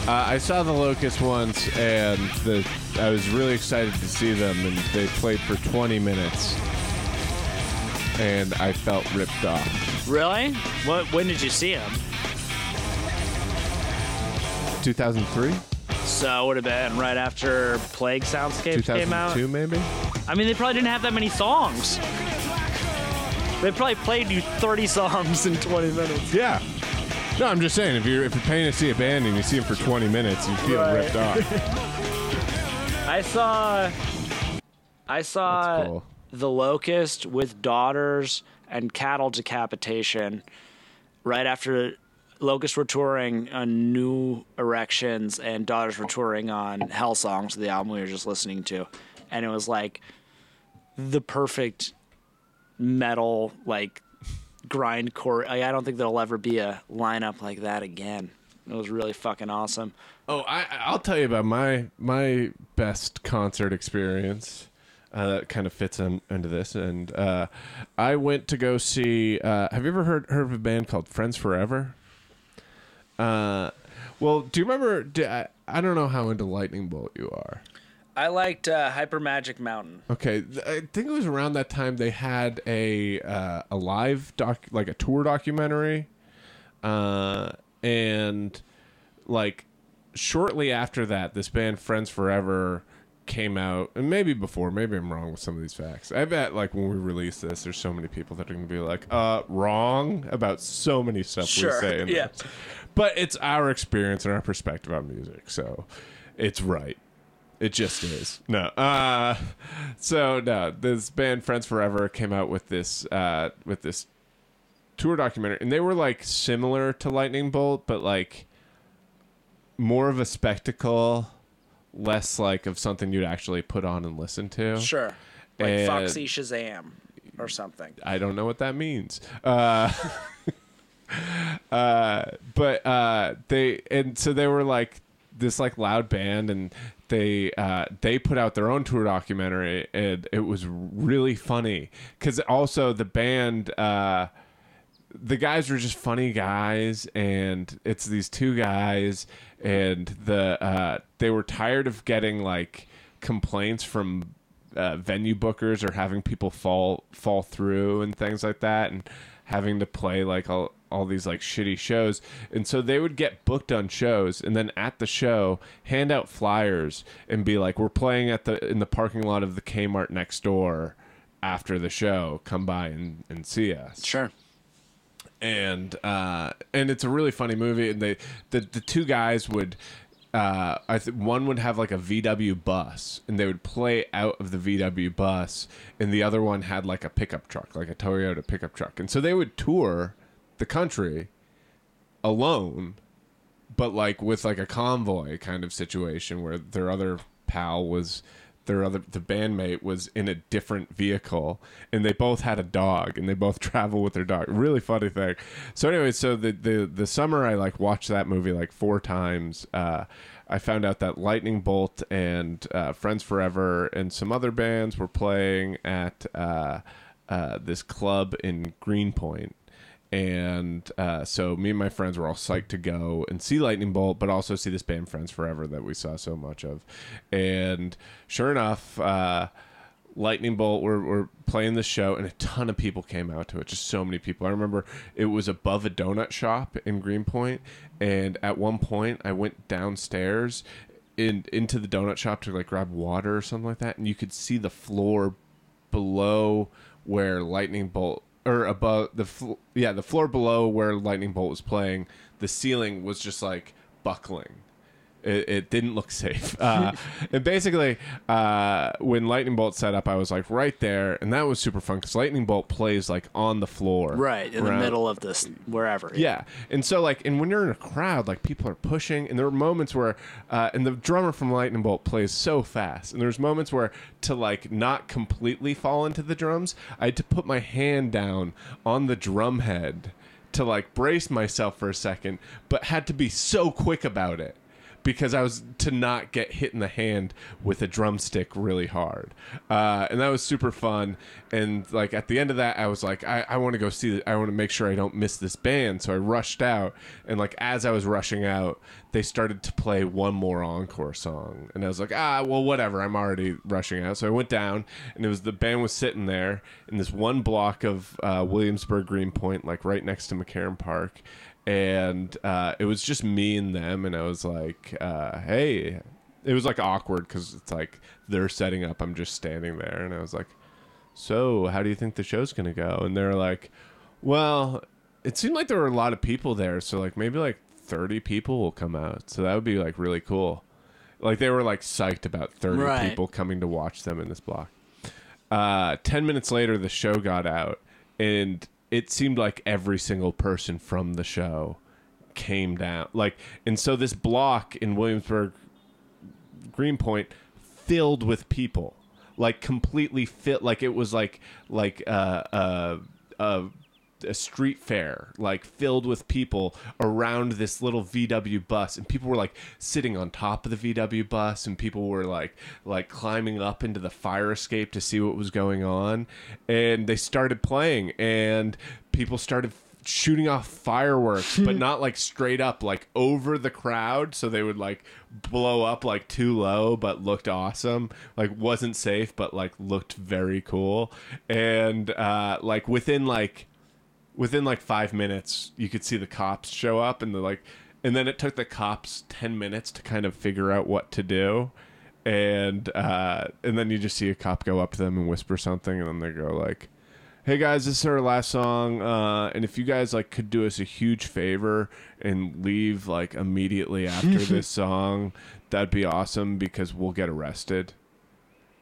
uh, I saw The Locust once, and the, I was really excited to see them, and they played for twenty minutes, and I felt ripped off. Really? What? When did you see them? two thousand three. So it would have been right after Plague Soundscapes came out. two thousand two, maybe? I mean, they probably didn't have that many songs. They probably played you thirty songs in twenty minutes. Yeah. No, I'm just saying, if you're if you're paying to see a band and you see them for twenty minutes, you feel right. ripped off. I saw, I saw cool. The Locust with Daughters and Cattle Decapitation right after Locust were touring on New Erections, and Daughters were touring on Hell Songs, the album we were just listening to. And it was like the perfect metal, like grindcore. I don't think there'll ever be a lineup like that again. It was really fucking awesome. Oh, I, I'll tell you about my my best concert experience. Uh, that kind of fits in, into this. And uh, I went to go see. Uh, have you ever heard heard of a band called Friends Forever? Uh, well, do you remember? Do I, I don't know how into Lightning Bolt you are. I liked uh, Hyper Magic Mountain. Okay, I think it was around that time they had a uh, a live doc, like a tour documentary, uh, and like shortly after that, this band Friends Forever came out, and maybe before, maybe I'm wrong with some of these facts. I bet like when we release this, there's so many people that are gonna be like, uh, wrong about so many stuff sure, we say. In yeah, this. But it's our experience and our perspective on music, so it's right. It just is. No. Uh, so, no, this band Friends Forever came out with this uh, with this tour documentary. And they were, like, similar to Lightning Bolt, but, like, more of a spectacle, less, like, of something you'd actually put on and listen to. Sure. Like and Foxy Shazam or something. I don't know what that means. Uh, uh, but uh, they... And so they were, like, this, like, loud band, and... They uh, they put out their own tour documentary, and it was really funny because also the band, uh, the guys were just funny guys, and it's these two guys, and the uh, they were tired of getting like complaints from uh, venue bookers or having people fall fall through and things like that, and having to play like all all these like shitty shows. And so they would get booked on shows and then at the show hand out flyers and be like, we're playing at the in the parking lot of the Kmart next door after the show, come by and, and see us. Sure. And uh and it's a really funny movie, and they the, the two guys would uh I think one would have like a V W bus and they would play out of the V W bus, and the other one had like a pickup truck, like a Toyota pickup truck. And so they would tour the country alone, but like with like a convoy kind of situation where their other pal was their other the bandmate was in a different vehicle, and they both had a dog, and they both travel with their dog. Really funny thing. So anyway, so the the, the summer I like watched that movie like four times. uh I found out that Lightning Bolt and uh Friends Forever and some other bands were playing at uh uh this club in Greenpoint. And uh, so me and my friends were all psyched to go and see Lightning Bolt, but also see this band Friends Forever that we saw so much of. And sure enough, uh, Lightning Bolt, we're, we're playing this show, and a ton of people came out to it. Just so many people. I remember it was above a donut shop in Greenpoint. And at one point, I went downstairs in into the donut shop to like grab water or something like that. And you could see the floor below where Lightning Bolt... or above the fl- yeah the floor below where Lightning Bolt was playing, the ceiling was just like buckling. It, it didn't look safe. Uh, and basically uh, when Lightning Bolt set up, I was like right there, and that was super fun because Lightning Bolt plays like on the floor right in around. The middle of this wherever yeah. yeah and so like and when you're in a crowd, like people are pushing, and there were moments where uh, and the drummer from Lightning Bolt plays so fast, and there's moments where to like not completely fall into the drums, I had to put my hand down on the drum head to like brace myself for a second, but had to be so quick about it because I was to not get hit in the hand with a drumstick really hard. Uh, and that was super fun. And like at the end of that, I was like, I, I want to go see the, I want to make sure I don't miss this band. So I rushed out. And like, as I was rushing out, they started to play one more encore song. And I was like, ah, well, whatever. I'm already rushing out. So I went down, and it was the band was sitting there in this one block of uh, Williamsburg, Greenpoint, like right next to McCarran Park. And uh, it was just me and them, and I was like, uh, hey, it was like awkward because it's like they're setting up, I'm just standing there, and I was like, so how do you think the show's gonna go? And they're like, well, it seemed like there were a lot of people there, so like maybe like thirty people will come out, so that would be like really cool. Like they were like psyched about thirty right. people coming to watch them in this block. Uh, ten minutes later, the show got out, and it seemed like every single person from the show came down. Like, and so this block in Williamsburg, Greenpoint, filled with people, like completely fit. Like it was like, like, uh, uh, uh, a street fair, like filled with people around this little V W bus, and people were like sitting on top of the V W bus, and people were like like climbing up into the fire escape to see what was going on, and they started playing, and people started shooting off fireworks, but not like straight up, like over the crowd. So they would like blow up like too low, but looked awesome. Like wasn't safe, but like looked very cool. And uh, like within like within like five minutes, you could see the cops show up, and the like, and then it took the cops ten minutes to kind of figure out what to do. And uh, and then you just see a cop go up to them and whisper something, and then they go like, "Hey guys, this is our last song, uh, and if you guys like could do us a huge favor and leave like immediately after this song, that'd be awesome because we'll get arrested."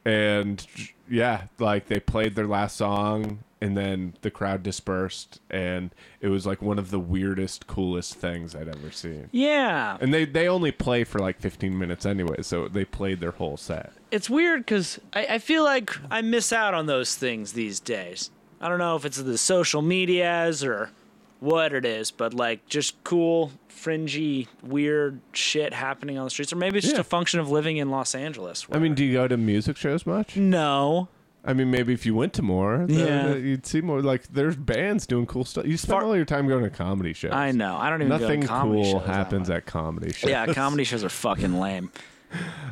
And yeah, like they played their last song, and then the crowd dispersed, and it was like one of the weirdest, coolest things I'd ever seen. Yeah, and they they only play for like fifteen minutes anyway, so they played their whole set. It's weird because I, I feel like I miss out on those things these days. I don't know if it's the social medias or what it is, but like just cool, fringy, weird shit happening on the streets. Or maybe it's just yeah. a function of living in Los Angeles. Where... I mean, do you go to music shows much? No. I mean, maybe if you went to more, yeah. the, the, you'd see more. Like, there's bands doing cool stuff. You spend Far... all your time going to comedy shows. I know. I don't even Nothing go to comedy cool shows. Nothing cool happens at comedy shows. Yeah, comedy shows are fucking lame.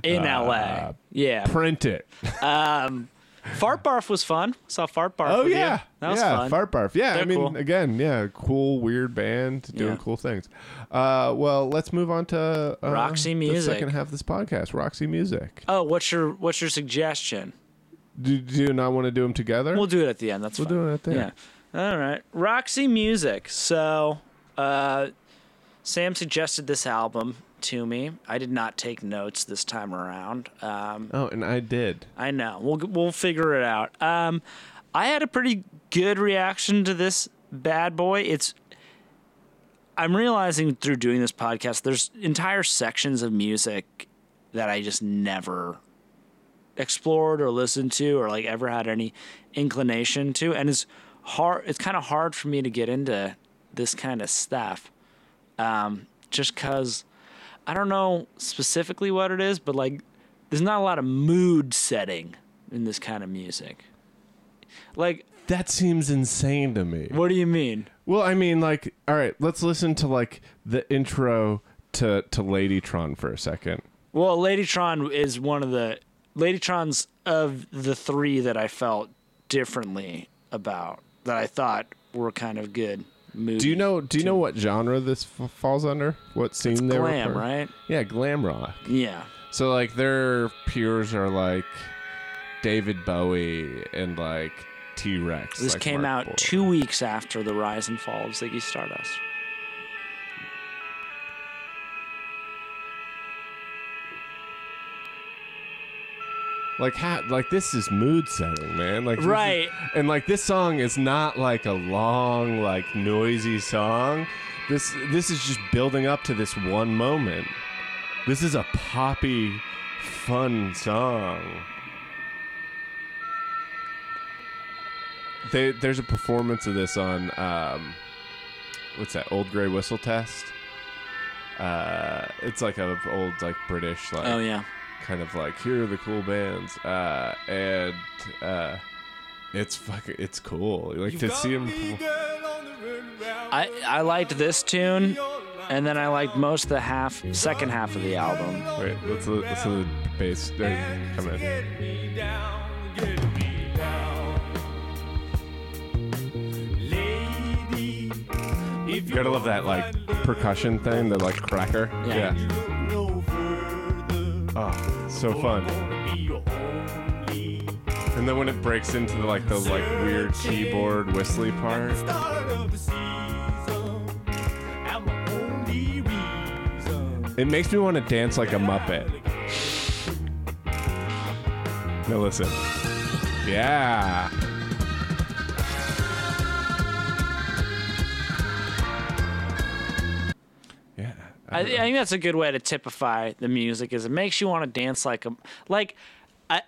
In uh, L A. Yeah. Print it. Um... Fart Barf was fun. Saw Fart Barf. Oh, with yeah. You. That was yeah, fun. Fart Barf. Yeah, They're I mean, cool. again, yeah, cool, weird band doing yeah. cool things. Uh, well, let's move on to uh, Roxy Music. The second half of this podcast, Roxy Music. Oh, what's your what's your suggestion? Do, do you not want to do them together? We'll do it at the end. That's we'll fine. We'll do it at the end. Yeah. All right. Roxy Music. So, uh, Sam suggested this album to me. I did not take notes this time around. Um, oh, and I did. I know. We'll we'll figure it out. Um, I had a pretty good reaction to this bad boy. It's. I'm realizing through doing this podcast, there's entire sections of music that I just never explored or listened to or like ever had any inclination to, and it's hard. It's kind of hard for me to get into this kind of stuff, um, just because. I don't know specifically what it is, but like, there's not a lot of mood setting in this kind of music. Like, that seems insane to me. What do you mean? Well, I mean, like, all right, let's listen to like the intro to to Ladytron for a second. Well, Ladytron is one of the Ladytron's of the three that I felt differently about that I thought were kind of good. Movie do you know? Do you too. know what genre this f- falls under? What scene it's they were? Glam, right? Yeah, glam rock. Yeah. So like their peers are like David Bowie and like T Rex. This like came Mark out Boyle. two weeks after the rise and fall of Ziggy Stardust. Like how, like this is mood setting, man. Like right, is, and like this song is not like a long, like noisy song. This this is just building up to this one moment. This is a poppy, fun song. They, there's a performance of this on um, what's that? Old Grey Whistle Test. Uh, it's like a old like British like. Oh yeah. Kind of like here are the cool bands, uh, and uh, it's fucking it's cool. Like to see them. I I liked this tune, and then I liked most of the half second half of the album. Wait, let's listen to the bass. There, come in. You gotta love that like percussion thing, the like cracker. Yeah. yeah. Oh, so fun. And then when it breaks into the, like the like weird keyboard whistly part. It makes me want to dance like a Muppet. Now listen. Yeah. I think that's a good way to typify the music is it makes you want to dance like a like I,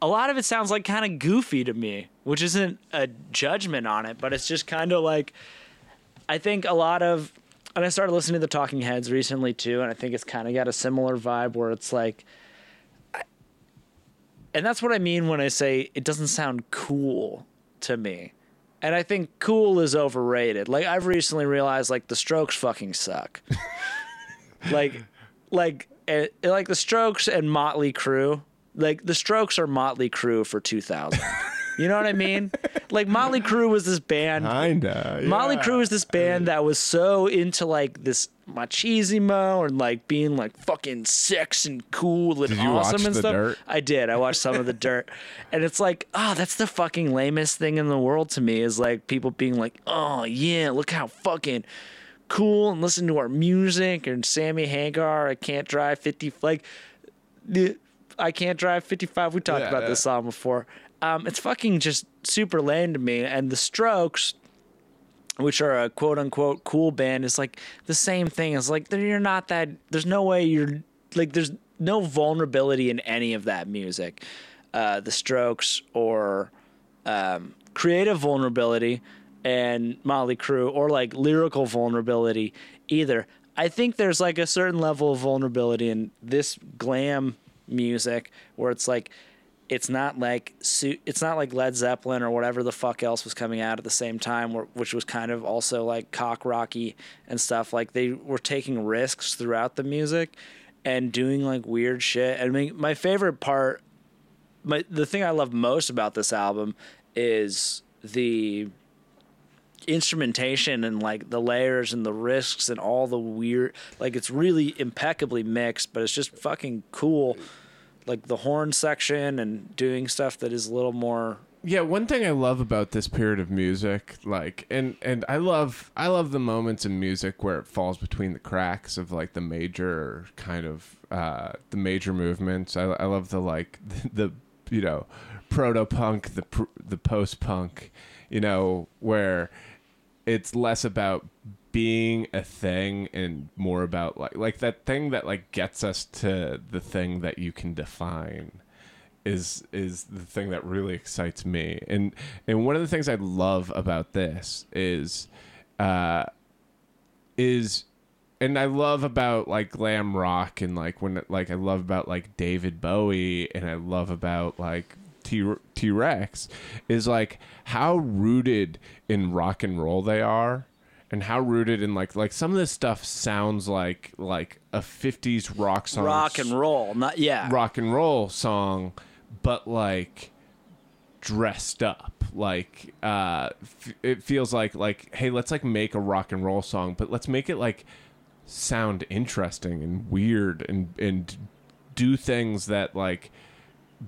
a lot of it sounds like kind of goofy to me, which isn't a judgment on it, but it's just kind of like I think a lot of and I started listening to the Talking Heads recently too, and I think it's kind of got a similar vibe where it's like I, and that's what I mean when I say it doesn't sound cool to me. And I think cool is overrated. Like, I've recently realized, like, the Strokes fucking suck. like, like, it, like the Strokes and Motley Crue. Like, the Strokes are Motley Crue for two thousand. You know what I mean? Like, Motley Crue was this band. Kinda. Yeah. Motley Crue was this band that was so into, like, this machismo and, like, being, like, fucking sex and cool and did you awesome watch and the stuff. Dirt? I did. I watched some of The Dirt. And it's like, oh, that's the fucking lamest thing in the world to me is, like, people being like, oh, yeah, look how fucking cool and listen to our music. And Sammy Hagar, I can't drive fifty. Like, the. I Can't Drive fifty-five. We talked yeah, about yeah. this song before. Um, it's fucking just super lame to me. And the Strokes, which are a quote unquote cool band, is like the same thing. It's like you're not that. There's no way you're like. There's no vulnerability in any of that music. Uh, the Strokes or um, creative vulnerability, and Motley Crue or like lyrical vulnerability either. I think there's like a certain level of vulnerability in this glam music where it's like it's not like it's not like Led Zeppelin or whatever the fuck else was coming out at the same time, which was kind of also like cock rocky and stuff. Like they were taking risks throughout the music and doing like weird shit. I mean, my favorite part, my the thing I love most about this album is the instrumentation and like the layers and the risks and all the weird, like it's really impeccably mixed, but it's just fucking cool. Like the horn section and doing stuff that is a little more. Yeah. One thing I love about this period of music, like, and, and I love, I love the moments in music where it falls between the cracks of like the major kind of, uh, the major movements. I, I love the, like the, the you know, proto punk, the, pr- the post punk, you know, where it's less about being a thing and more about like like that thing that like gets us to the thing that you can define is is the thing that really excites me. And and one of the things I love about this is uh is and I love about like glam rock and like when like I love about like David Bowie and I love about like T-Rex is like how rooted in rock and roll they are and how rooted in like like some of this stuff sounds like like a fifties rock song, rock and roll, not yeah rock and roll song, but like dressed up like uh f- it feels like like hey, let's like make a rock and roll song, but let's make it like sound interesting and weird and and do things that like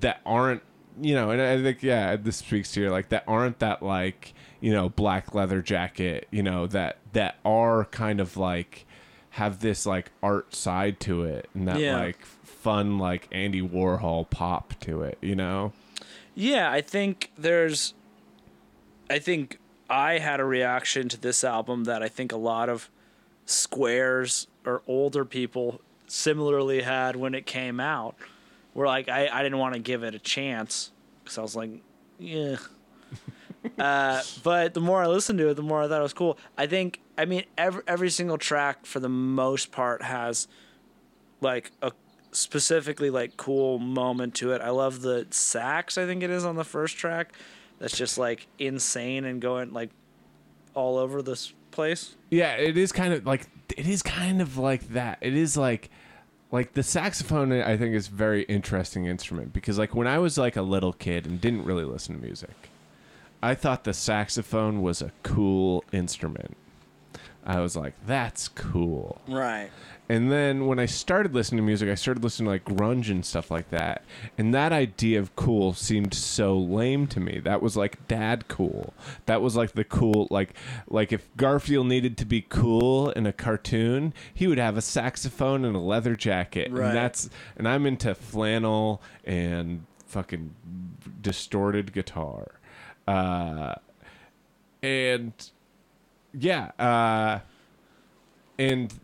that aren't, you know, and I think, yeah, this speaks to you, like, that aren't that, like, you know, black leather jacket, you know, that that are kind of, like, have this, like, art side to it and that, yeah. like, fun, like, Andy Warhol pop to it, you know? Yeah, I think there's, I think I had a reaction to this album that I think a lot of squares or older people similarly had when it came out. Where like I, I didn't want to give it a chance because I was like, yeah. uh, but the more I listened to it, the more I thought it was cool. I think I mean every every single track for the most part has like a specifically like cool moment to it. I love the sax. I think it is on the first track. That's just like insane and going like all over this place. Yeah, it is kind of like it is kind of like that. It is like. Like, the saxophone, I think, is a very interesting instrument because, like, when I was, like, a little kid and didn't really listen to music, I thought the saxophone was a cool instrument. I was like, that's cool. Right. And then when I started listening to music, I started listening to, like, grunge and stuff like that. And that idea of cool seemed so lame to me. That was, like, dad cool. That was, like, the cool, like, like if Garfield needed to be cool in a cartoon, he would have a saxophone and a leather jacket. Right. And that's, and I'm into flannel and fucking distorted guitar. Uh, and... Yeah, uh, and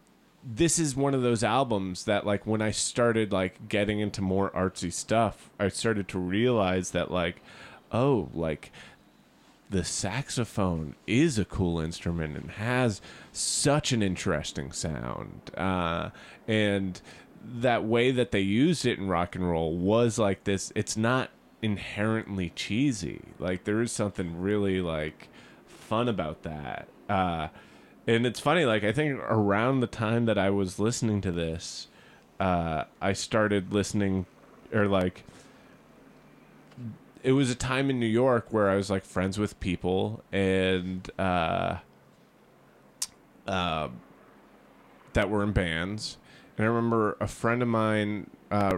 this is one of those albums that, like, when I started, like, getting into more artsy stuff, I started to realize that, like, oh, like, the saxophone is a cool instrument and has such an interesting sound, uh, and that way that they used it in rock and roll was, like, this, it's not inherently cheesy. Like, there is something really, like... fun about that. Uh, and it's funny, like, I think around the time that I was listening to this, uh, I started listening, or like, it was a time in New York where I was like friends with people, and uh, uh, that were in bands. And I remember a friend of mine, uh,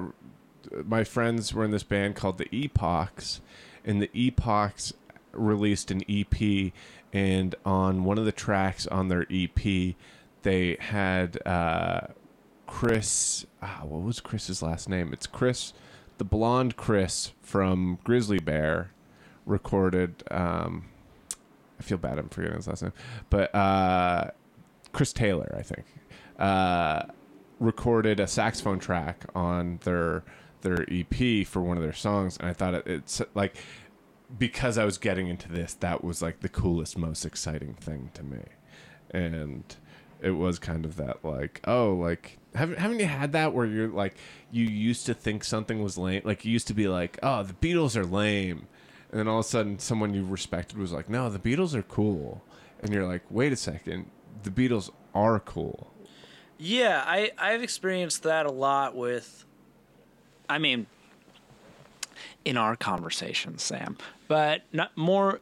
my friends were in this band called the Epochs, and the Epochs released an E P, and on one of the tracks on their E P, they had uh, Chris, ah, what was Chris's last name? It's Chris, the blonde Chris from Grizzly Bear, recorded, um, I feel bad I'm forgetting his last name, but uh, Chris Taylor, I think, uh, recorded a saxophone track on their their E P for one of their songs, and I thought it, it's like, because I was getting into this, that was like the coolest, most exciting thing to me. And it was kind of that, like, oh, like, haven't, haven't you had that where you're like, you used to think something was lame, like you used to be like, oh, the Beatles are lame, and then all of a sudden someone you respected was like, no, the Beatles are cool, and you're like, wait a second, the Beatles are cool. Yeah, I, I've experienced that a lot with, I mean, in our conversations, Sam, but not more,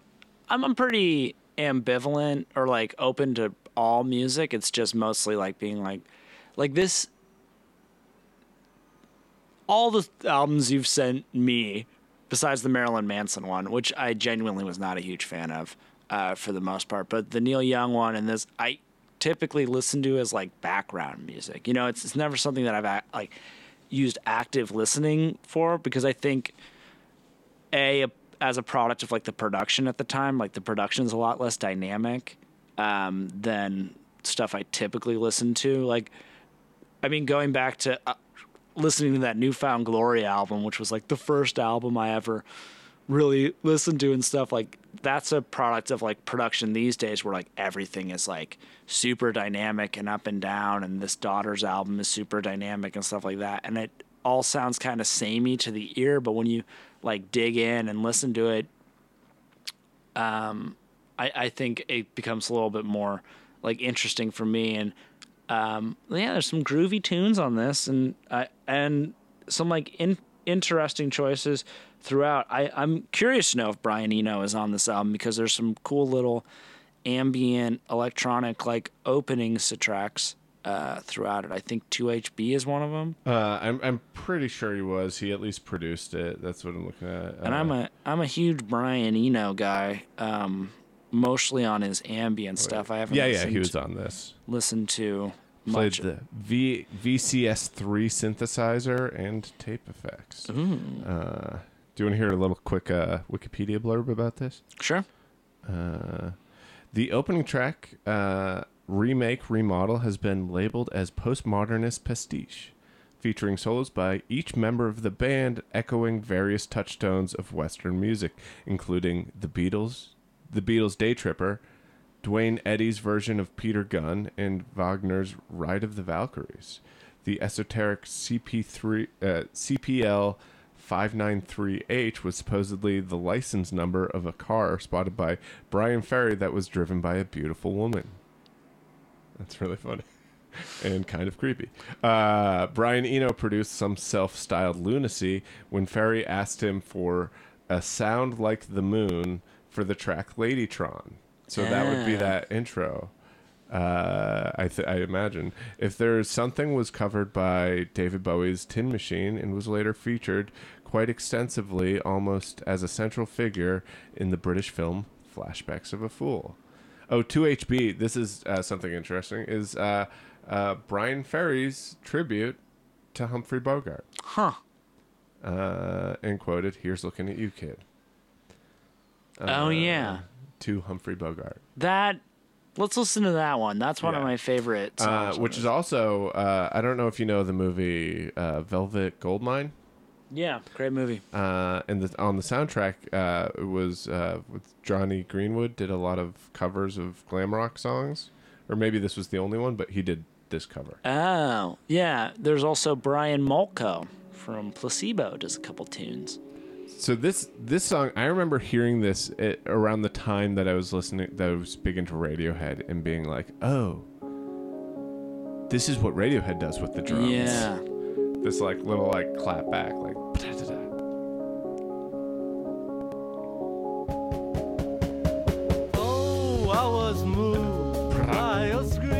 I'm, I'm pretty ambivalent or like open to all music. It's just mostly like being like, like this, all the albums you've sent me, besides the Marilyn Manson one, which I genuinely was not a huge fan of, uh, for the most part, but the Neil Young one and this, I typically listen to as like background music. You know, it's it's never something that I've act, like used active listening for, because I think a as a product of like the production at the time, like the production's a lot less dynamic um, than stuff I typically listen to. Like, I mean, going back to uh, listening to that Newfound Glory album, which was like the first album I ever really listen to and stuff, like that's a product of like production these days where like everything is like super dynamic and up and down, and this Daughters album is super dynamic and stuff like that, and it all sounds kind of samey to the ear, but when you like dig in and listen to it, um I, I think it becomes a little bit more like interesting for me. And um yeah, there's some groovy tunes on this, and uh, and some like in interesting choices throughout. I, I'm curious to know if Brian Eno is on this album, because there's some cool little ambient electronic like openings to tracks uh, throughout it. I think two H B is one of them. Uh, I'm I'm pretty sure he was. He at least produced it. That's what I'm looking at. Uh, and I'm a I'm a huge Brian Eno guy, um, mostly on his ambient stuff. I haven't. Yeah, yeah, he was on this. Listened to. Played the v- V C S three synthesizer and tape effects. Mm. Uh, do you want to hear a little quick uh, Wikipedia blurb about this? Sure. Uh, the opening track, uh, Remake Remodel, has been labeled as postmodernist pastiche, featuring solos by each member of the band echoing various touchstones of Western music, including the Beatles, the Beatles' Day Tripper, Dwayne Eddy's version of Peter Gunn, and Wagner's Ride of the Valkyries. The esoteric C P three, uh, C P L five nine three H was supposedly the license number of a car spotted by Brian Ferry that was driven by a beautiful woman. That's really funny. And kind of creepy. Uh, Brian Eno produced some self-styled lunacy when Ferry asked him for a sound like the moon for the track Ladytron. So ah. that would be that intro, uh, I th- I imagine. If There's Something was covered by David Bowie's Tin Machine and was later featured quite extensively, almost as a central figure in the British film Flashbacks of a Fool. Oh, two H B, this is uh, something interesting, is uh, uh, Brian Ferry's tribute to Humphrey Bogart. Huh. Uh, and quoted, "Here's looking at you, kid." Uh, oh, yeah. To Humphrey Bogart. That, let's listen to that one. That's one yeah. of my favorite songs. Uh, which is also, uh, I don't know if you know the movie uh, Velvet Goldmine. Yeah, great movie. Uh, and the, on the soundtrack, uh, it was uh, with Johnny Greenwood, did a lot of covers of glam rock songs. Or maybe this was the only one, but he did this cover. Oh, yeah. There's also Brian Molko from Placebo does a couple tunes. So this this song, I remember hearing this at, around the time that I was listening, that I was big into Radiohead, and being like, oh, this is what Radiohead does with the drums. Yeah. This like little like clap back, like. Da-da-da. Oh, I was moved by a scream.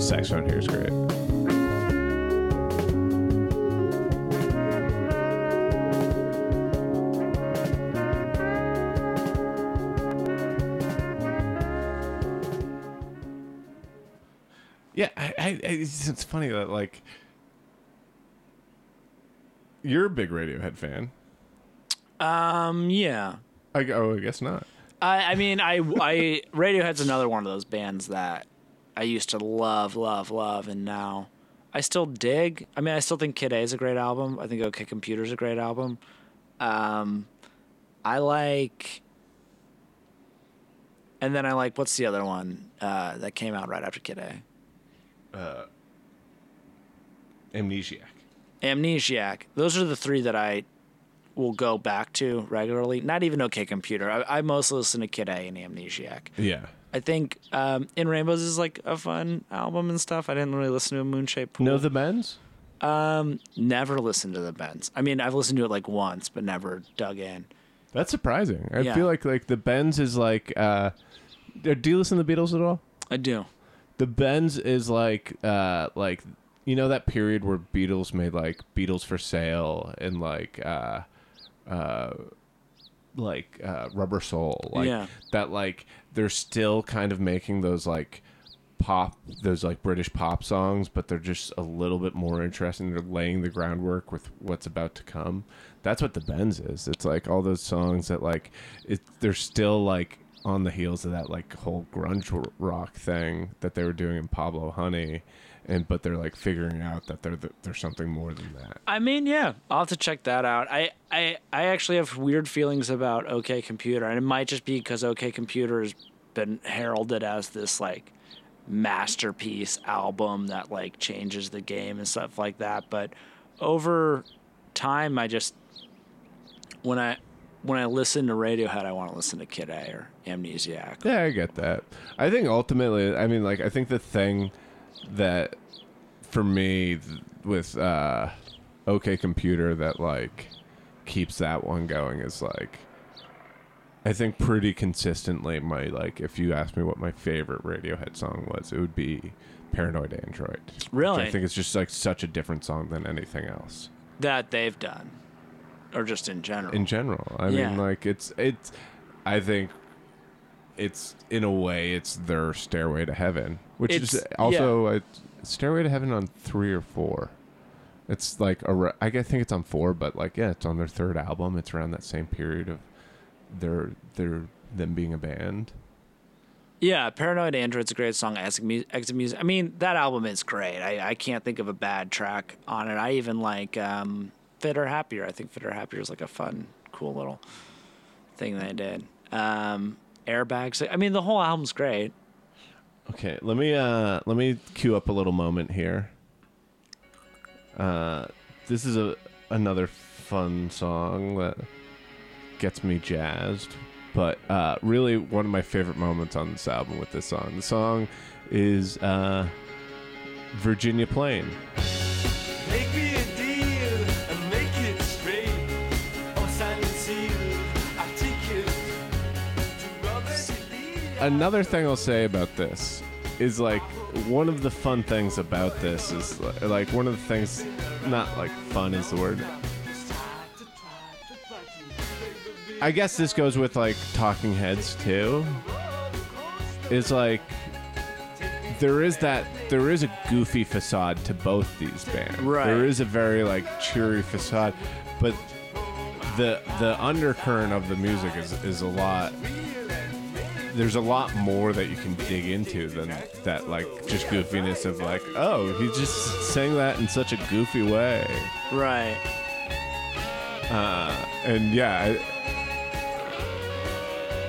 Saxophone here is great. Yeah, I, I, it's, it's funny that, like, you're a big Radiohead fan. Um, yeah. I, oh, I guess not. I, I mean, I, I, Radiohead's another one of those bands that I used to love, love, love, and now I still dig. I mean, I still think Kid A is a great album. I think OK Computer's a great album. Um, I like... And then I like... What's the other one uh, that came out right after Kid A? Uh, Amnesiac. Amnesiac. Those are the three that I will go back to regularly. Not even OK Computer. I, I mostly listen to Kid A and Amnesiac. Yeah. I think um, In Rainbows is like a fun album and stuff. I didn't really listen to a Moonshaped Pool. Know the Bends? Um, never listened to the Bends. I mean, I've listened to it like once, but never dug in. That's surprising. I yeah. feel like like the Bends is like. Uh, do you listen to the Beatles at all? I do. The Bends is like uh, like you know that period where Beatles made like Beatles for Sale and like. Uh, uh, like uh Rubber Soul, like yeah. that, like they're still kind of making those like pop, those like British pop songs, but they're just a little bit more interesting. They're laying the groundwork with what's about to come. That's what the Bends is. It's like all those songs that like it, they're still like on the heels of that like whole grunge rock thing that they were doing in Pablo Honey, and but they're like figuring out that they're the, there's something more than that. I mean, yeah, I'll have to check that out. I, I I actually have weird feelings about OK Computer, and it might just be because OK Computer has been heralded as this like masterpiece album that like changes the game and stuff like that. But over time, I just when I. When I listen to Radiohead, I want to listen to Kid A or Amnesiac. Yeah, I get that. I think ultimately, I mean, like, I think the thing that, for me, th- with uh, OK Computer that, like, keeps that one going is, like, I think pretty consistently my, like, if you asked me what my favorite Radiohead song was, it would be Paranoid Android. Really? I think it's just, like, such a different song than anything else that they've done. Or just in general. In general. I yeah. mean, like, it's, it's, I think it's, in a way, it's their Stairway to Heaven, which it's, is also yeah. a Stairway to Heaven on three or four. It's like, a, I think it's on four, but like, yeah, it's on their third album. It's around that same period of their, their, them being a band. Yeah, Paranoid Android's a great song. Exit Music. I mean, that album is great. I, I can't think of a bad track on it. I even like, um, Fit or Happier. I think Fit or Happier is like a fun, cool little thing they did. Um, Airbags. I mean, the whole album's great. Okay, let me uh, let me cue up a little moment here. Uh, this is a another fun song that gets me jazzed. But uh, really, one of my favorite moments on this album with this song. The song is uh, Virginia Plain. Take me. another thing I'll say about this is, like, one of the fun things about this is, like, one of the things, not, like, fun is the word. I guess this goes with, like, Talking Heads, too. Is, like, there is that, there is a goofy facade to both these bands. Right. There is a very, like, cheery facade, but the the undercurrent of the music is, is a lot... There's a lot more that you can dig into than that, like, just goofiness of, like, oh, he just sang that in such a goofy way. Right. Uh, and, yeah,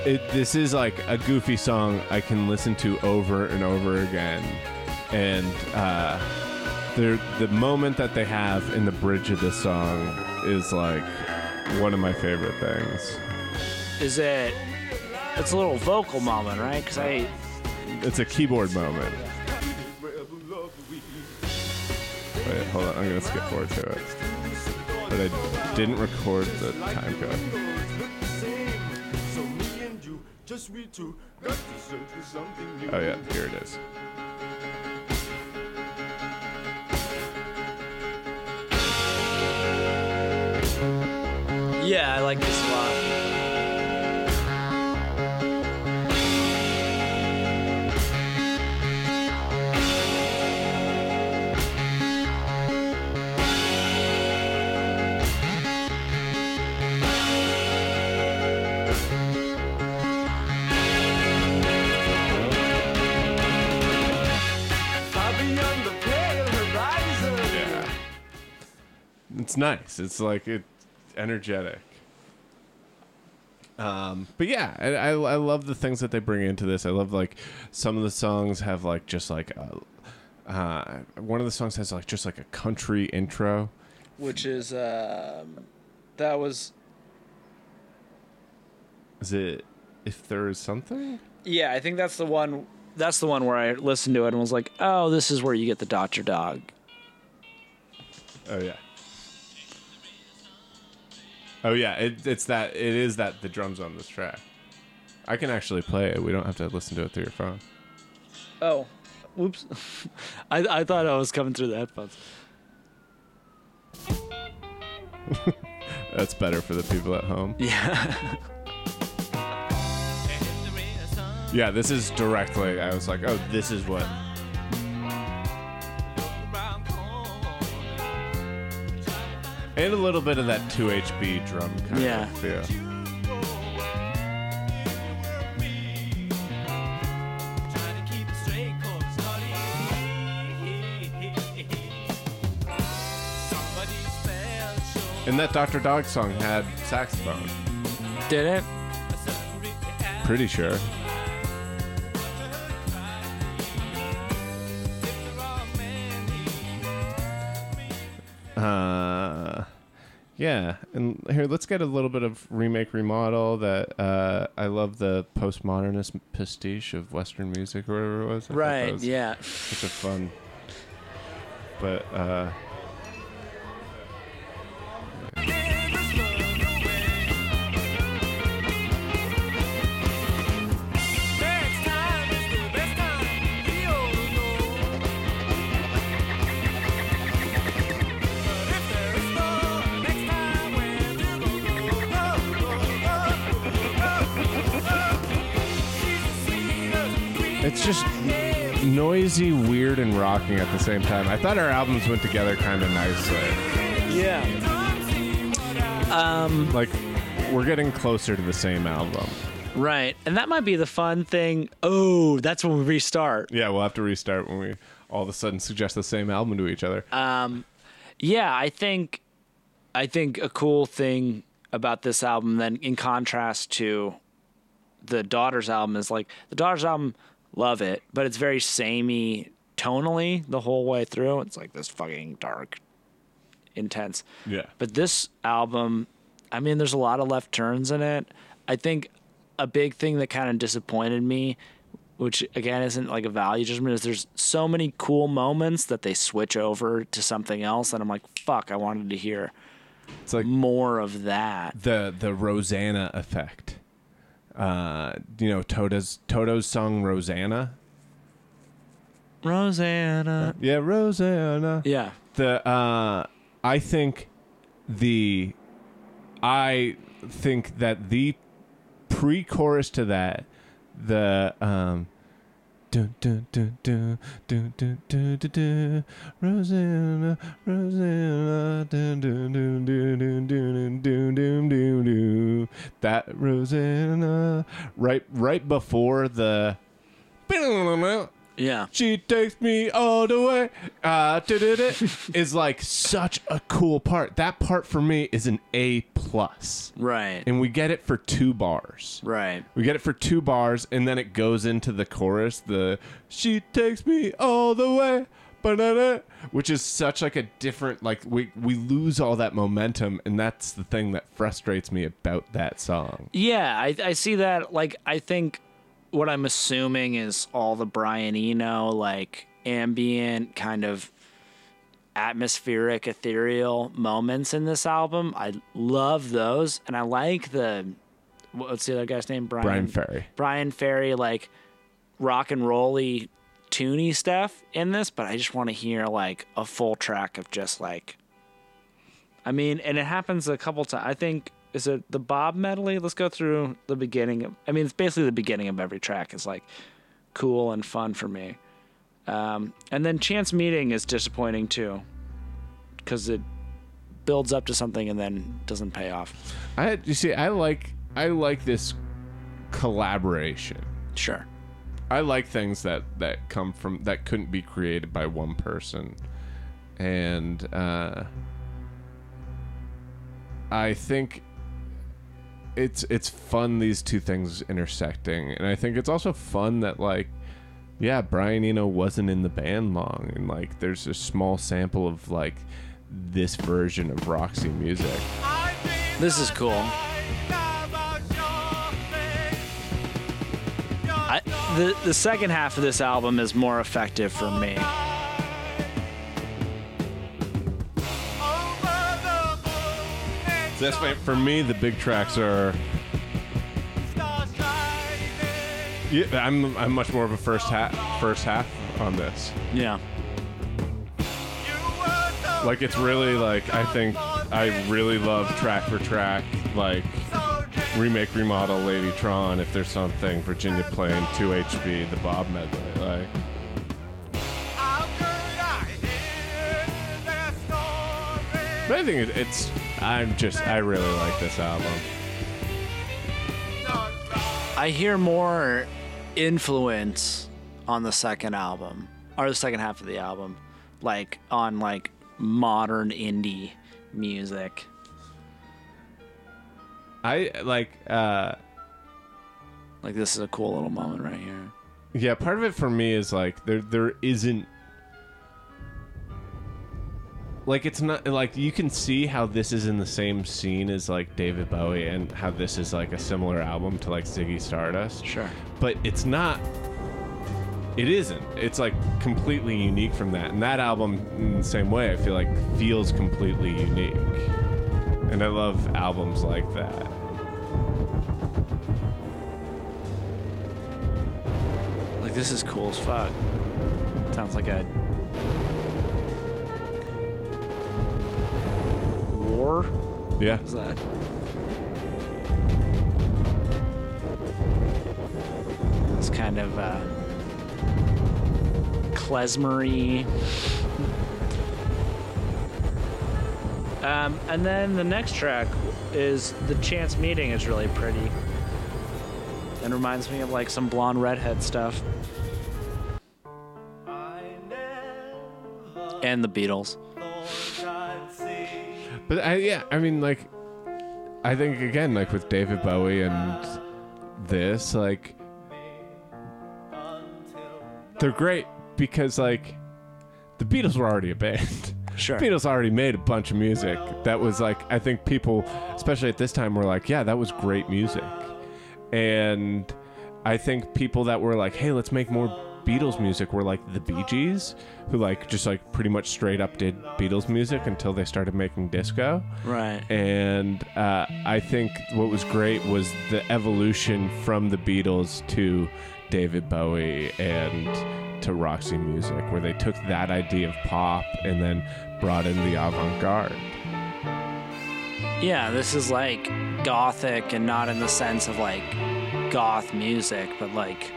I, it, this is, like, a goofy song I can listen to over and over again. And uh, the moment that they have in the bridge of this song is, like, one of my favorite things. Is it... It's a little vocal moment, right? Because I. It's a keyboard moment. Wait, hold on. I'm gonna skip forward to it. But I didn't record the time code. Oh yeah, here it is. Yeah, I like this a lot. It's nice. It's like it, energetic. Um, but yeah, I, I I love the things that they bring into this. I love, like, some of the songs have, like, just like a, uh, one of the songs has, like, just like a country intro, which is um, that was. Is it If There Is Something? Yeah, I think that's the one. That's the one where I listened to it and was like, oh, this is where you get the Doctor Dog. Oh yeah. Oh yeah, it, it's that. It is that the drums on this track. I can actually play it. We don't have to listen to it through your phone. Oh, whoops! I I thought I was coming through the headphones. That's better for the people at home. Yeah. Yeah, this is directly. I was like, oh, this is what. And a little bit of that two H B drum kind yeah. of feel. And that Doctor Dog song had saxophone. Did it? Pretty sure. Uh, yeah, and here, let's get a little bit of remake remodel that uh, I love the postmodernist pastiche of Western music or whatever it was. I right, was yeah. Such a fun. But, uh... It's just noisy, weird, and rocking at the same time. I thought our albums went together kind of nicely. Yeah. Um, like, we're getting closer to the same album. Right. And that might be the fun thing. Oh, that's when we restart. Yeah, we'll have to restart when we all of a sudden suggest the same album to each other. Um, yeah, I think, I think a cool thing about this album, then, in contrast to the Daughters album, is, like, the Daughters album... Love it, but it's very samey tonally the whole way through. It's like this fucking dark, intense. Yeah. But this album, I mean, there's a lot of left turns in it. I think a big thing that kind of disappointed me, which again isn't like a value judgment, is there's so many cool moments that they switch over to something else, and I'm like, fuck, I wanted to hear it's like more of that. The the Rosanna effect. uh, you know, Toto's Toto's song Rosanna. Rosanna. Yeah, Rosanna. Yeah. The uh, I think the I think that the pre-chorus to that, the um dun, dun, dun, dun, dun, dun, dun, dun, dun, Rosanna, Rosanna, dun, dun, dun, dun, dun, dun, dun, dun, dun, that Rosanna right right before the yeah. She takes me all the way. Uh, is like such a cool part. That part for me is an A plus. Right. And we get it for two bars. Right. We get it for two bars, and then it goes into the chorus. The she takes me all the way, ba-da-da, which is such like a different. Like we we lose all that momentum, and that's the thing that frustrates me about that song. Yeah, I I see that. Like I think. What I'm assuming is all the Brian Eno, like, ambient, kind of atmospheric, ethereal moments in this album. I love those. And I like the, what's the other guy's name? Brian, Brian Ferry. Brian Ferry, like, rock and roll-y, tune-y stuff in this. But I just want to hear, like, a full track of just, like, I mean, and it happens a couple times. I think... Is it the Bob medley? Let's go through the beginning. Of, I mean, it's basically the beginning of every track is like cool and fun for me. Um, and then Chance Meeting is disappointing too because it builds up to something and then doesn't pay off. I you see, I like I like this collaboration. Sure, I like things that, that come from that couldn't be created by one person, and uh, I think. It's it's fun these two things intersecting, and I think it's also fun that like, yeah, Brian Eno wasn't in the band long, and like there's a small sample of like this version of Roxy Music. This is cool. I, the the second half of this album is more effective for me. That's why, for me, the big tracks are. Yeah, I'm I'm much more of a first half first half on this. Yeah. Like it's really like I think I really love track for track, like remake, remodel, Lady Tron, If There's Something, Virginia Plain, two H B, the Bob medley, like. But I think it, it's. I'm just, I really like this album. I hear more influence on the second album, or the second half of the album, like on like modern indie music. I like, uh, like this is a cool little moment right here. Yeah, part of it for me is like there, there isn't. Like, it's not, like, you can see how this is in the same scene as, like, David Bowie and how this is, like, a similar album to, like, Ziggy Stardust. Sure. But it's not, it isn't. It's, like, completely unique from that. And that album, in the same way, I feel like feels completely unique. And I love albums like that. Like, this is cool as fuck. Sounds like a... War? Yeah. What was that? It's kind of uh, klezmer-y. Um, and then the next track is The Chance Meeting is really pretty. And reminds me of like some blonde redhead stuff. And the Beatles. But I, yeah, I mean, like, I think again, like with David Bowie and this, like, they're great because like the Beatles were already a band. Sure, the Beatles already made a bunch of music that was like I think people, especially at this time, were like, yeah, that was great music, and I think people that were like, hey, let's make more Beatles music were like the Bee Gees, who like just like pretty much straight up did Beatles music until they started making disco. Right. And uh, I think what was great was the evolution from the Beatles to David Bowie and to Roxy Music, where they took that idea of pop and then brought in the avant-garde. Yeah, this is like gothic, and not in the sense of like goth music, but like...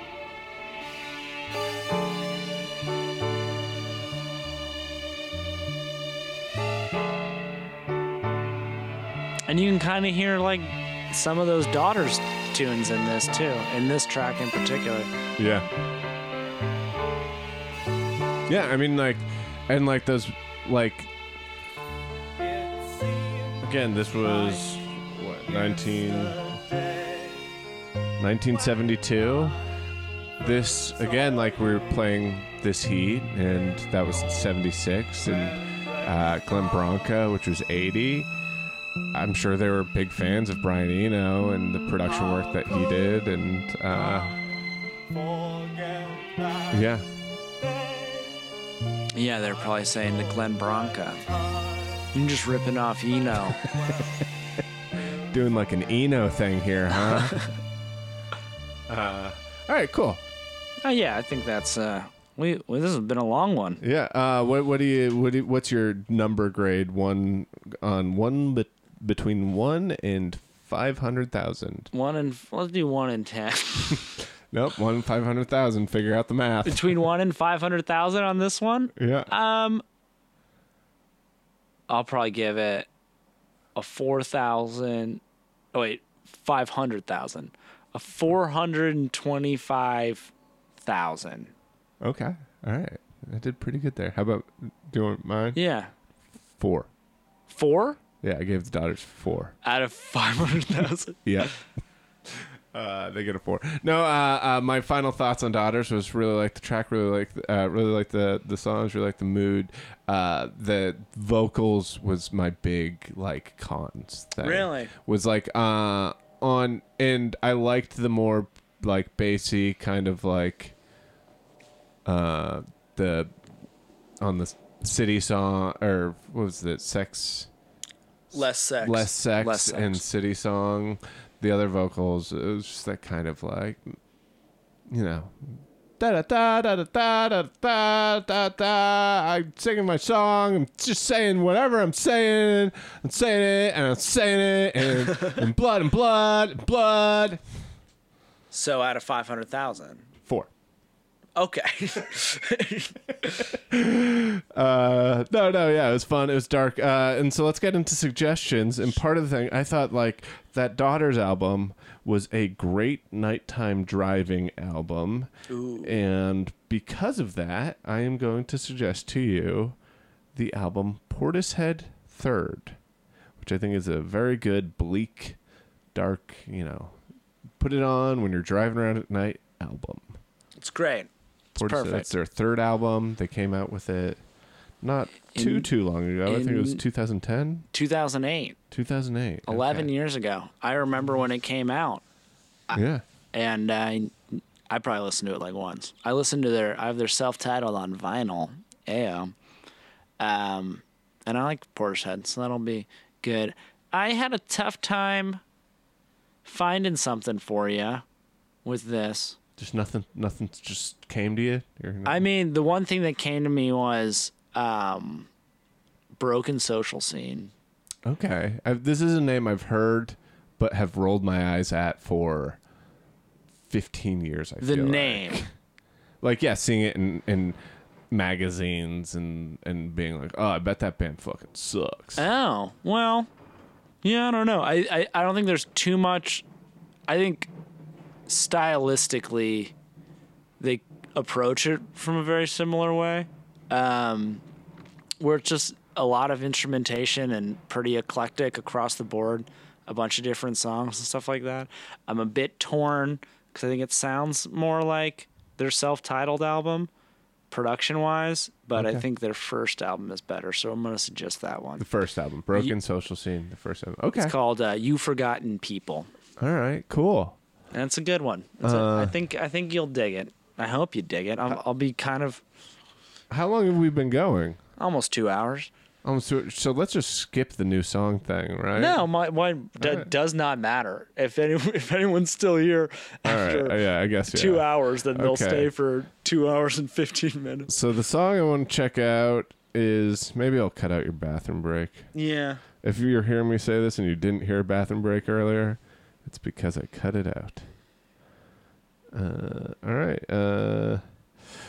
And you can kind of hear like some of those Daughters tunes in this too, in this track in particular. Yeah. Yeah, I mean like, and like those like... Again, this was, what, nineteen, nineteen seventy-two? This, again, like we were playing This Heat, and that was seventy-six, and uh, Glenn Branca, which was eighty. I'm sure they were big fans of Brian Eno and the production work that he did, and uh, yeah. Yeah, they're probably saying to Glenn Branca, "You're just ripping off Eno." Doing like an Eno thing here, huh? uh, all right, cool. Uh, yeah, I think that's uh, we. Well, this has been a long one. Yeah. Uh, what, what do you? What do, what's your number grade? One on one, but between one and five hundred thousand. One and let's do one and ten. Nope, one and five hundred thousand. Figure out the math. Between one and five hundred thousand on this one. Yeah. Um. I'll probably give it a four thousand. Oh wait, five hundred thousand. A four hundred and twenty-five thousand. Okay, all right. I did pretty good there. How about doing mine? Yeah. Four. Four? Yeah, I gave the Daughters four out of five hundred thousand. Yeah. Uh, they get a four. No, uh, uh, my final thoughts on Daughters was really like the track, really like uh, really like the the songs, really like the mood. Uh, the vocals was my big like cons thing. Really was like uh, on, and I liked the more like bassy kind of like uh, the on the City Song, or what was it? Sex, less sex, less sex, less sex. And City Song. The other vocals, it was just that kind of like, you know, da da da da da da da da da. I'm singing my song. I'm just saying whatever I'm saying. I'm saying it and I'm saying it and, and blood and blood and blood. So out of five hundred thousand, four. Okay. uh, no, no, yeah, it was fun. It was dark. Uh, and so let's get into suggestions. And part of the thing, I thought like that Daughters album was a great nighttime driving album. Ooh. And because of that, I am going to suggest to you the album Portishead Third, which I think is a very good, bleak, dark, you know, put it on when you're driving around at night album. It's great. Portishead, that's their third album. They came out with it not in, too too long ago. I think it was two thousand ten. two thousand eight. two thousand eight. eleven okay. years ago. I remember when it came out. Yeah. I, and I, I probably listened to it like once. I listened to their. I have their self-titled on vinyl. Yeah. Um, and I like Portishead, so that'll be good. I had a tough time finding something for you with this. Just nothing, nothing just came to you? I mean, the one thing that came to me was um, Broken Social Scene. Okay. I've, this is a name I've heard, but have rolled my eyes at for fifteen years, I the feel The name. Like. like, yeah, seeing it in, in magazines and, and being like, oh, I bet that band fucking sucks. Oh, well, yeah, I don't know. I, I, I don't think there's too much. I think... stylistically they approach it from a very similar way, um where it's just a lot of instrumentation and pretty eclectic across the board, a bunch of different songs and stuff like that. I'm a bit torn because I think it sounds more like their self-titled album production wise, but okay. I think their first album is better, so I'm going to suggest that one. The first album, Broken you, Social Scene, the first album. Okay, it's called uh, You Forgotten People. All right, cool. And it's a good one. It's uh, a, I think I think you'll dig it. I hope you dig it. I'll, I'll be kind of... How long have we been going? Almost two hours. Almost two, so let's just skip the new song thing, right? No, my, my that right. does not matter. If any, if anyone's still here after right. yeah, I guess, two yeah. hours, then okay. they'll stay for two hours and fifteen minutes. So the song I want to check out is... Maybe I'll cut out your bathroom break. Yeah. If you're hearing me say this and you didn't hear bathroom break earlier, it's because I cut it out. Uh, all right. Uh,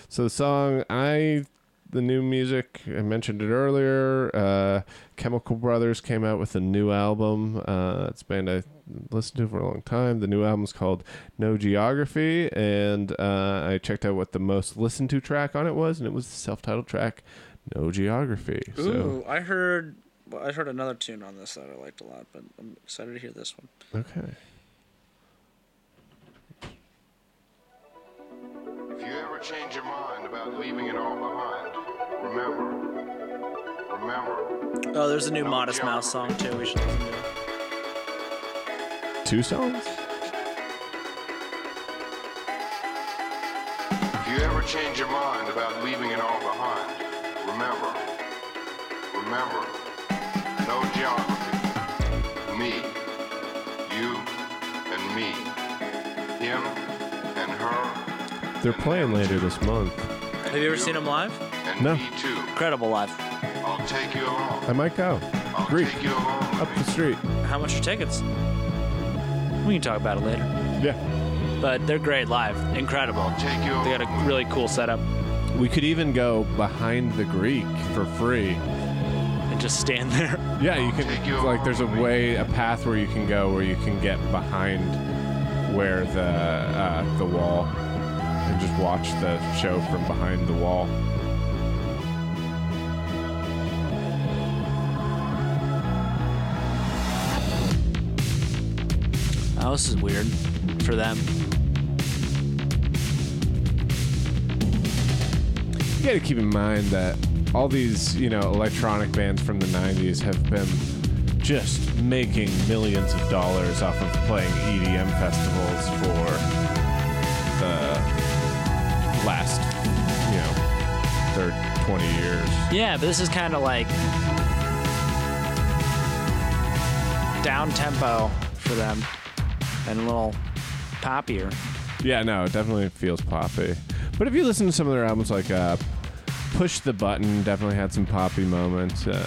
so the song, I, the new music, I mentioned it earlier. Uh, Chemical Brothers came out with a new album. Uh, it's a band I listened to for a long time. The new album's called No Geography, and uh, I checked out what the most listened to track on it was, and it was the self-titled track No Geography. Ooh, so, I heard well, I heard another tune on this that I liked a lot, but I'm excited to hear this one. Okay. If you ever change your mind about leaving it all behind, remember, remember. Oh, there's a new Modest Mouse song, too. We should listen to it. Two songs? If you ever change your mind about leaving it all behind, remember, remember, no geography. Me, you, and me. Him and her. They're playing later this month. Have you ever seen them live? No. Incredible live. I'll take you along. I might go. I'll Greek. Take you along up the street. How much are tickets? We can talk about it later. Yeah. But they're great live. Incredible. I'll take you along. They got a really cool setup. We could even go behind the Greek for free. And just stand there. Yeah, you can. You like, there's a way, a path where you can go where you can get behind where the uh, the wall. And just watch the show from behind the wall. Oh, this is weird for them. You gotta keep in mind that all these, you know, electronic bands from the nineties have been just making millions of dollars off of playing E D M festivals for the last, you know, third twenty years. Yeah, but this is kind of like down tempo for them and a little poppier. Yeah, no, it definitely feels poppy. But if you listen to some of their albums, like uh, Push the Button, definitely had some poppy moments. Uh,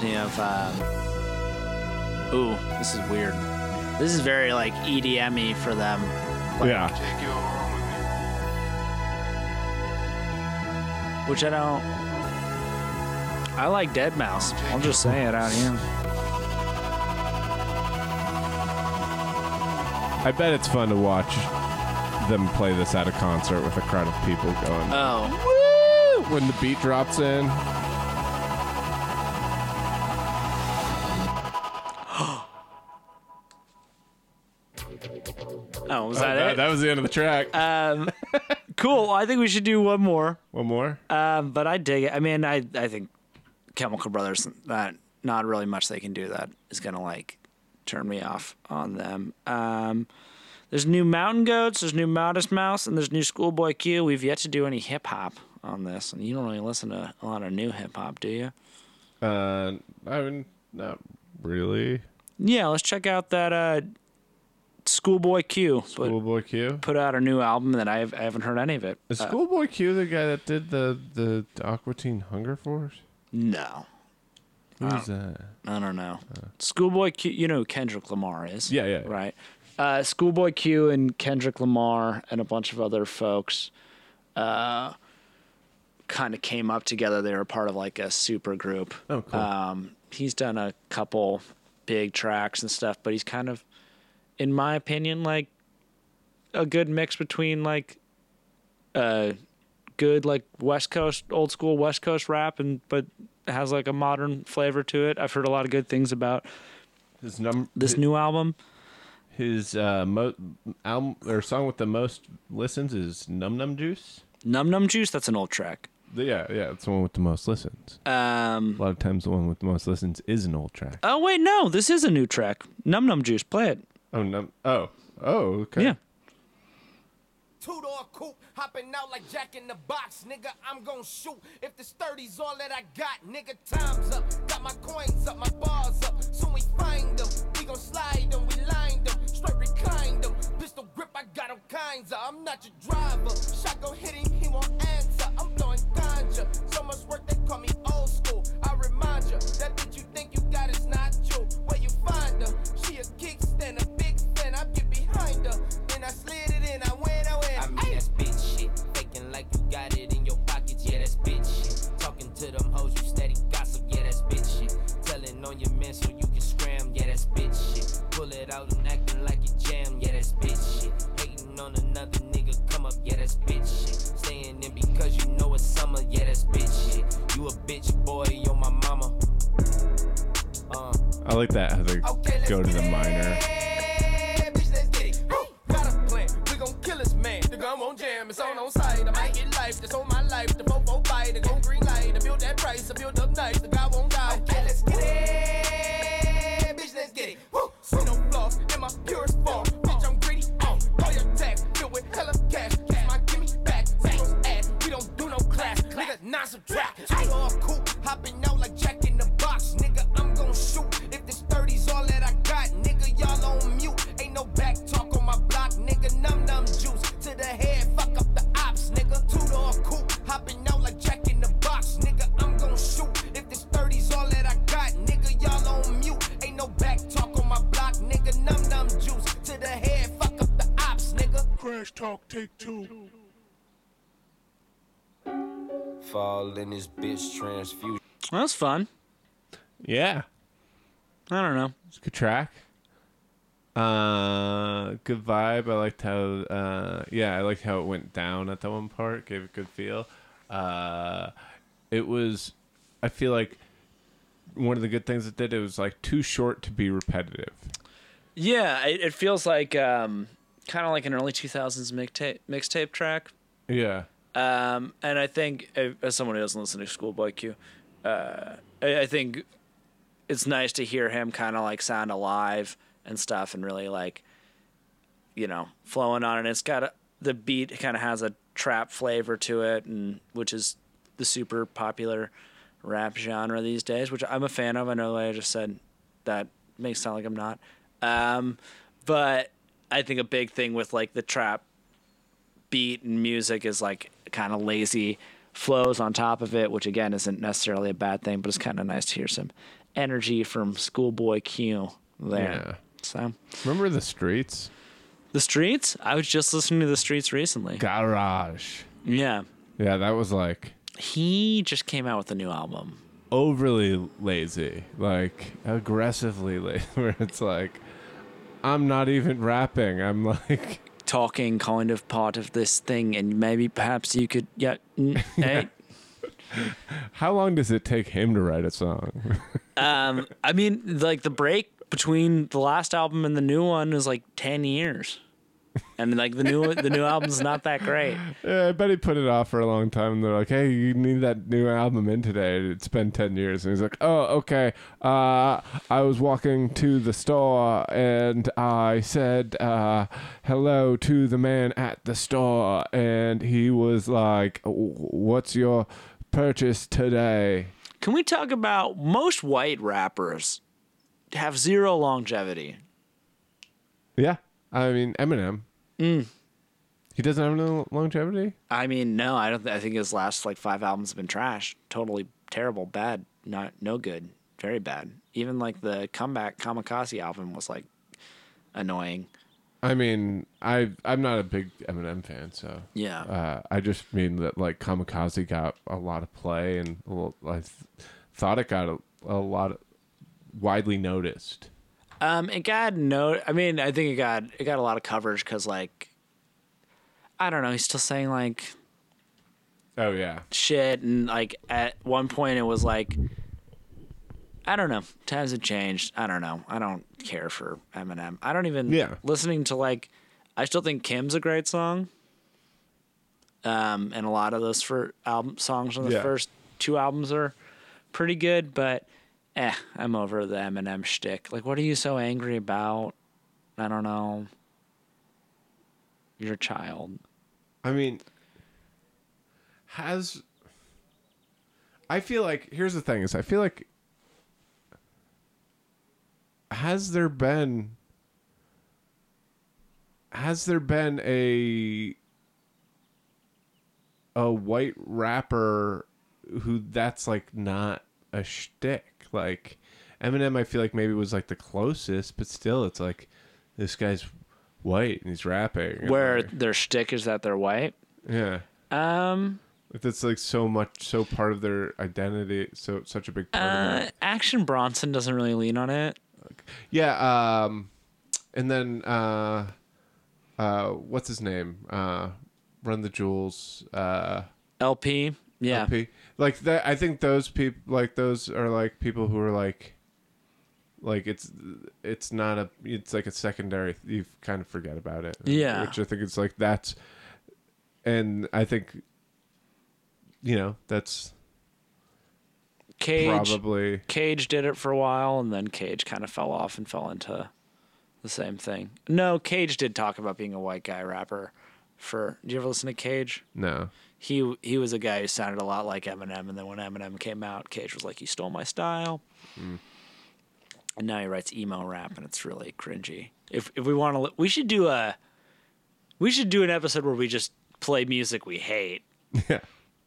me of um, ooh, this is weird. This is very like E D M-y for them. Like, yeah. Take you along with me. Which I don't. I like dead mouse. I'll just say it out here. I bet it's fun to watch them play this at a concert with a crowd of people going. Oh. Woo! When the beat drops in. Oh, was oh, that, that it? That was the end of the track. Um, cool. I think we should do one more. One more? Um, but I dig it. I mean, I, I think Chemical Brothers, that not really much they can do that is going to, like, turn me off on them. Um, there's new Mountain Goats, there's new Modest Mouse, and there's new Schoolboy Q. We've yet to do any hip-hop on this, and you don't really listen to a lot of new hip-hop, do you? Uh, I mean, not really. Yeah, let's check out that... Uh, Schoolboy Q. Schoolboy Q put out a new album that I've, I haven't heard any of it. Is uh, Schoolboy Q the guy that did the the Aqua Teen Hunger Force? No. Who's that? I don't know. Uh, Schoolboy Q. You know who Kendrick Lamar is. Yeah, yeah. Right. Uh, Schoolboy Q and Kendrick Lamar and a bunch of other folks uh, kind of came up together. They were part of like a super group. Oh, cool. Um, he's done a couple big tracks and stuff, but he's kind of, in my opinion, like a good mix between like uh good like West Coast, old school West Coast rap, and but has like a modern flavor to it. I've heard a lot of good things about his num- this his, new album. His uh mo- album or song with the most listens is Num Num Juice. Num Num Juice, that's an old track. Yeah, yeah, it's the one with the most listens. Um, a lot of times the one with the most listens is an old track. Oh, wait, no, this is a new track. Num Num Juice, play it. Oh, num. Oh, oh, okay. Yeah. Two-door coupe, hopping out like Jack in the Box, nigga, I'm gonna shoot. If this thirty's all that I got, nigga, time's up. Got my coins up, my bars up, soon we find them. We gon' slide them, we lined them, straight reclined them. Pistol grip, I got all kinds of, I'm not your driver. Shot gon' hit him, he won't answer, I'm blowing ganja. So much work, they call me old school, I remind ya. That bitch you think you got is not you, where you find her? She a kickstand, a big fan, I get behind her. Then I slid it in, I went, I went. I mean, that's bitch shit, faking like you got it in your pockets, yeah, that's bitch shit. Talking to them hoes, you steady gossip, yeah, that's bitch shit. Telling on your men so you can scram, yeah, that's bitch shit. Pull it out and acting like you jam, yeah, that's bitch shit. Hating on another nigga, come up, yeah, that's bitch shit. Staying in because you know it's summer, yeah, that's bitch shit. You a bitch boy, yo, my mama. Uh, I like that how they okay, go to the minor. Jam, it's on on site. I might get life, that's on my life. The fofo fight, the go green light. I build that price, I build up nice. The guy won't die. Okay, let's get it. Bitch, let's get it. Woo! See no flaws in my purest form. Bitch, I'm greedy. Oh, all your tax filled with hella cash. That's my gimme back. Zero's ass. We don't do no class. Nigga, not subtract. Two door coupe, hopping out like Jack in the Box. Nigga, I'm gonna shoot. If this thirty's all that I got, nigga, y'all on mute. Ain't no back talk on my block. Nigga, num num juice. To the head, fuck up the ops, nigga. Two-door coupe, hopping out like Jack in the Box, nigga. I'm gon' shoot. If this thirty's all that I got, nigga, y'all on mute. Ain't no back talk on my block, nigga. Num num juice. To the head, fuck up the ops, nigga. Crash talk, take two. Fall in this bitch transfusion. That was fun. Yeah. I don't know. It's a good track. Uh, good vibe. I liked how, uh, yeah, I liked how it went down at that one part. Gave it good feel. Uh, it was, I feel like one of the good things it did, it was like too short to be repetitive. Yeah, it, it feels like, um, kind of like an early two thousands mixtape, mixtape track. Yeah. Um, and I think, as someone who doesn't listen to Schoolboy Q, uh, I, I think it's nice to hear him kind of like sound alive and stuff, and really like, you know, flowing on. And it's got a, the beat kind of has a trap flavor to it, and which is the super popular rap genre these days, which I'm a fan of. I know I just said that makes it sound like I'm not, um, but I think a big thing with like the trap beat and music is like kind of lazy flows on top of it, which again isn't necessarily a bad thing, but it's kind of nice to hear some energy from Schoolboy Q there. Yeah. So remember the streets? The streets? I was just listening to the streets recently. Garage. Yeah. Yeah, that was like, he just came out with a new album. Overly lazy, like aggressively lazy. Where it's like, I'm not even rapping. I'm like talking, kind of part of this thing, and maybe perhaps you could, yeah. N- yeah. How long does it take him to write a song? um, I mean, like the break between the last album and the new one is like ten years, and like the new the new album's not that great. Yeah, I bet he put it off for a long time, and they're like, hey, you need that new album in today, it's been ten years. And he's like, oh, okay, uh I was walking to the store and I said uh hello to the man at the store, and he was like, what's your purchase today? Can we talk about most white rappers have zero longevity? Yeah, I mean Eminem. Mm. He doesn't have no longevity. I mean, no, I don't. Th- I think his last like five albums have been trash, totally terrible, bad, not no good, very bad. Even like the comeback Kamikaze album was like annoying. I mean, I I'm not a big Eminem fan, so yeah. Uh, I just mean that like Kamikaze got a lot of play, and well, I th- thought it got a, a lot of, widely noticed. Um, it got no. I mean, I think it got it got a lot of coverage because like, I don't know. He's still saying like, oh yeah, shit, and like at one point it was like, I don't know. Times have changed. I don't know. I don't care for Eminem. I don't even yeah. listening to like. I still think Kim's a great song. Um, and a lot of those for album songs on the yeah. first two albums are pretty good, but eh, I'm over the Eminem shtick. Like, what are you so angry about? I don't know. You're a child. I mean, has I feel like here's the thing is I feel like. Has there been has there been a a white rapper who that's like not a shtick? Like Eminem, I feel like maybe was like the closest, but still it's like this guy's white and he's rapping. Where like, their shtick is that they're white? Yeah. Um That's like so much, so part of their identity, so such a big part uh, of it. Action Bronson doesn't really lean on it. Yeah, um, and then uh, uh, what's his name? Uh, Run the Jewels. Uh, L P. Yeah. L P. Like that. I think those people, like those, are like people who are like, like it's it's not a, it's like a secondary. You kind of forget about it. Yeah. Which I think it's like that's, and I think, you know, that's. Cage Probably. Cage did it for a while, and then Cage kind of fell off and fell into the same thing. No, Cage did talk about being a white guy rapper. For do you ever listen to Cage? No. He he was a guy who sounded a lot like Eminem, and then when Eminem came out, Cage was like, "You stole my style." Mm. And now he writes emo rap, and it's really cringy. If if we want to, li- we should do a, we should do an episode where we just play music we hate. Yeah.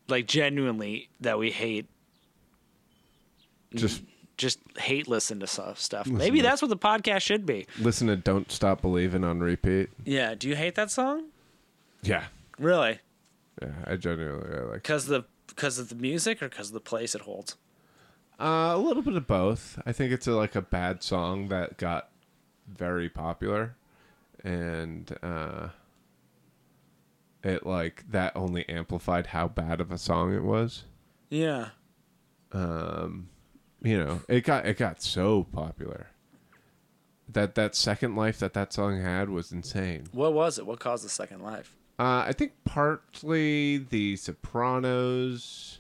Like genuinely that we hate. Just just hate listen to stuff. stuff. Maybe to, that's what the podcast should be. Listen to Don't Stop Believin' on repeat. Yeah. Do you hate that song? Yeah. Really? Yeah, I genuinely I like it. Because the, because of the music or because of the place it holds? Uh, a little bit of both. I think it's a, like a bad song that got very popular. And uh, it like that only amplified how bad of a song it was. Yeah. Um... You know, it got it got so popular that that second life that that song had was insane. What was it? What caused the second life? Uh, I think partly The Sopranos.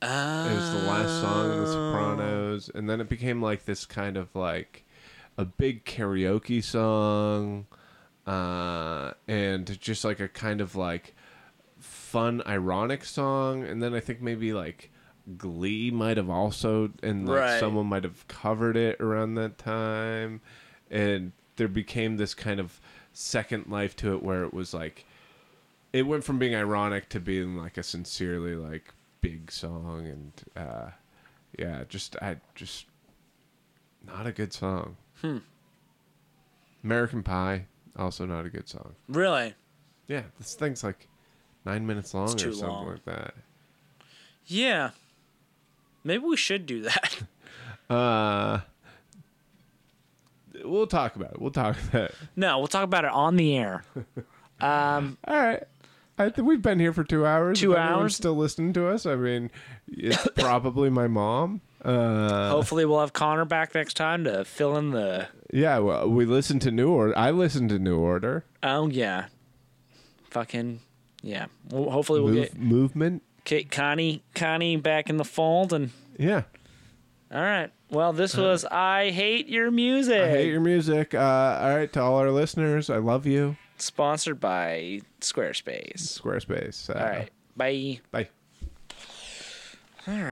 Oh. It was the last song in The Sopranos, and then it became like this kind of like a big karaoke song, uh, and just like a kind of like fun, ironic song, and then I think maybe like. Glee might have also, and like right. someone might have covered it around that time, and there became this kind of second life to it where it was like it went from being ironic to being like a sincerely like big song, and uh yeah just I just not a good song. hmm. American Pie, also not a good song. Really? Yeah, this thing's like nine minutes long or something long. Like that. Yeah. Maybe we should do that. Uh, we'll talk about it. We'll talk about it. No, we'll talk about it on the air. Um, All right. I think we've been here for two hours. Two if hours. Still listening to us. I mean, it's probably my mom. Uh, Hopefully, we'll have Connor back next time to fill in the. Yeah, well, we listened to New Order. I listened to New Order. Oh yeah. Fucking yeah. Well, hopefully we'll Move, get movement. Okay, Connie, Connie back in the fold, and yeah. All right. Well, this was uh, I Hate Your Music. I Hate Your Music. Uh, all right, to all our listeners, I love you. Sponsored by Squarespace. Squarespace. Uh, all right. Bye. Bye. All right.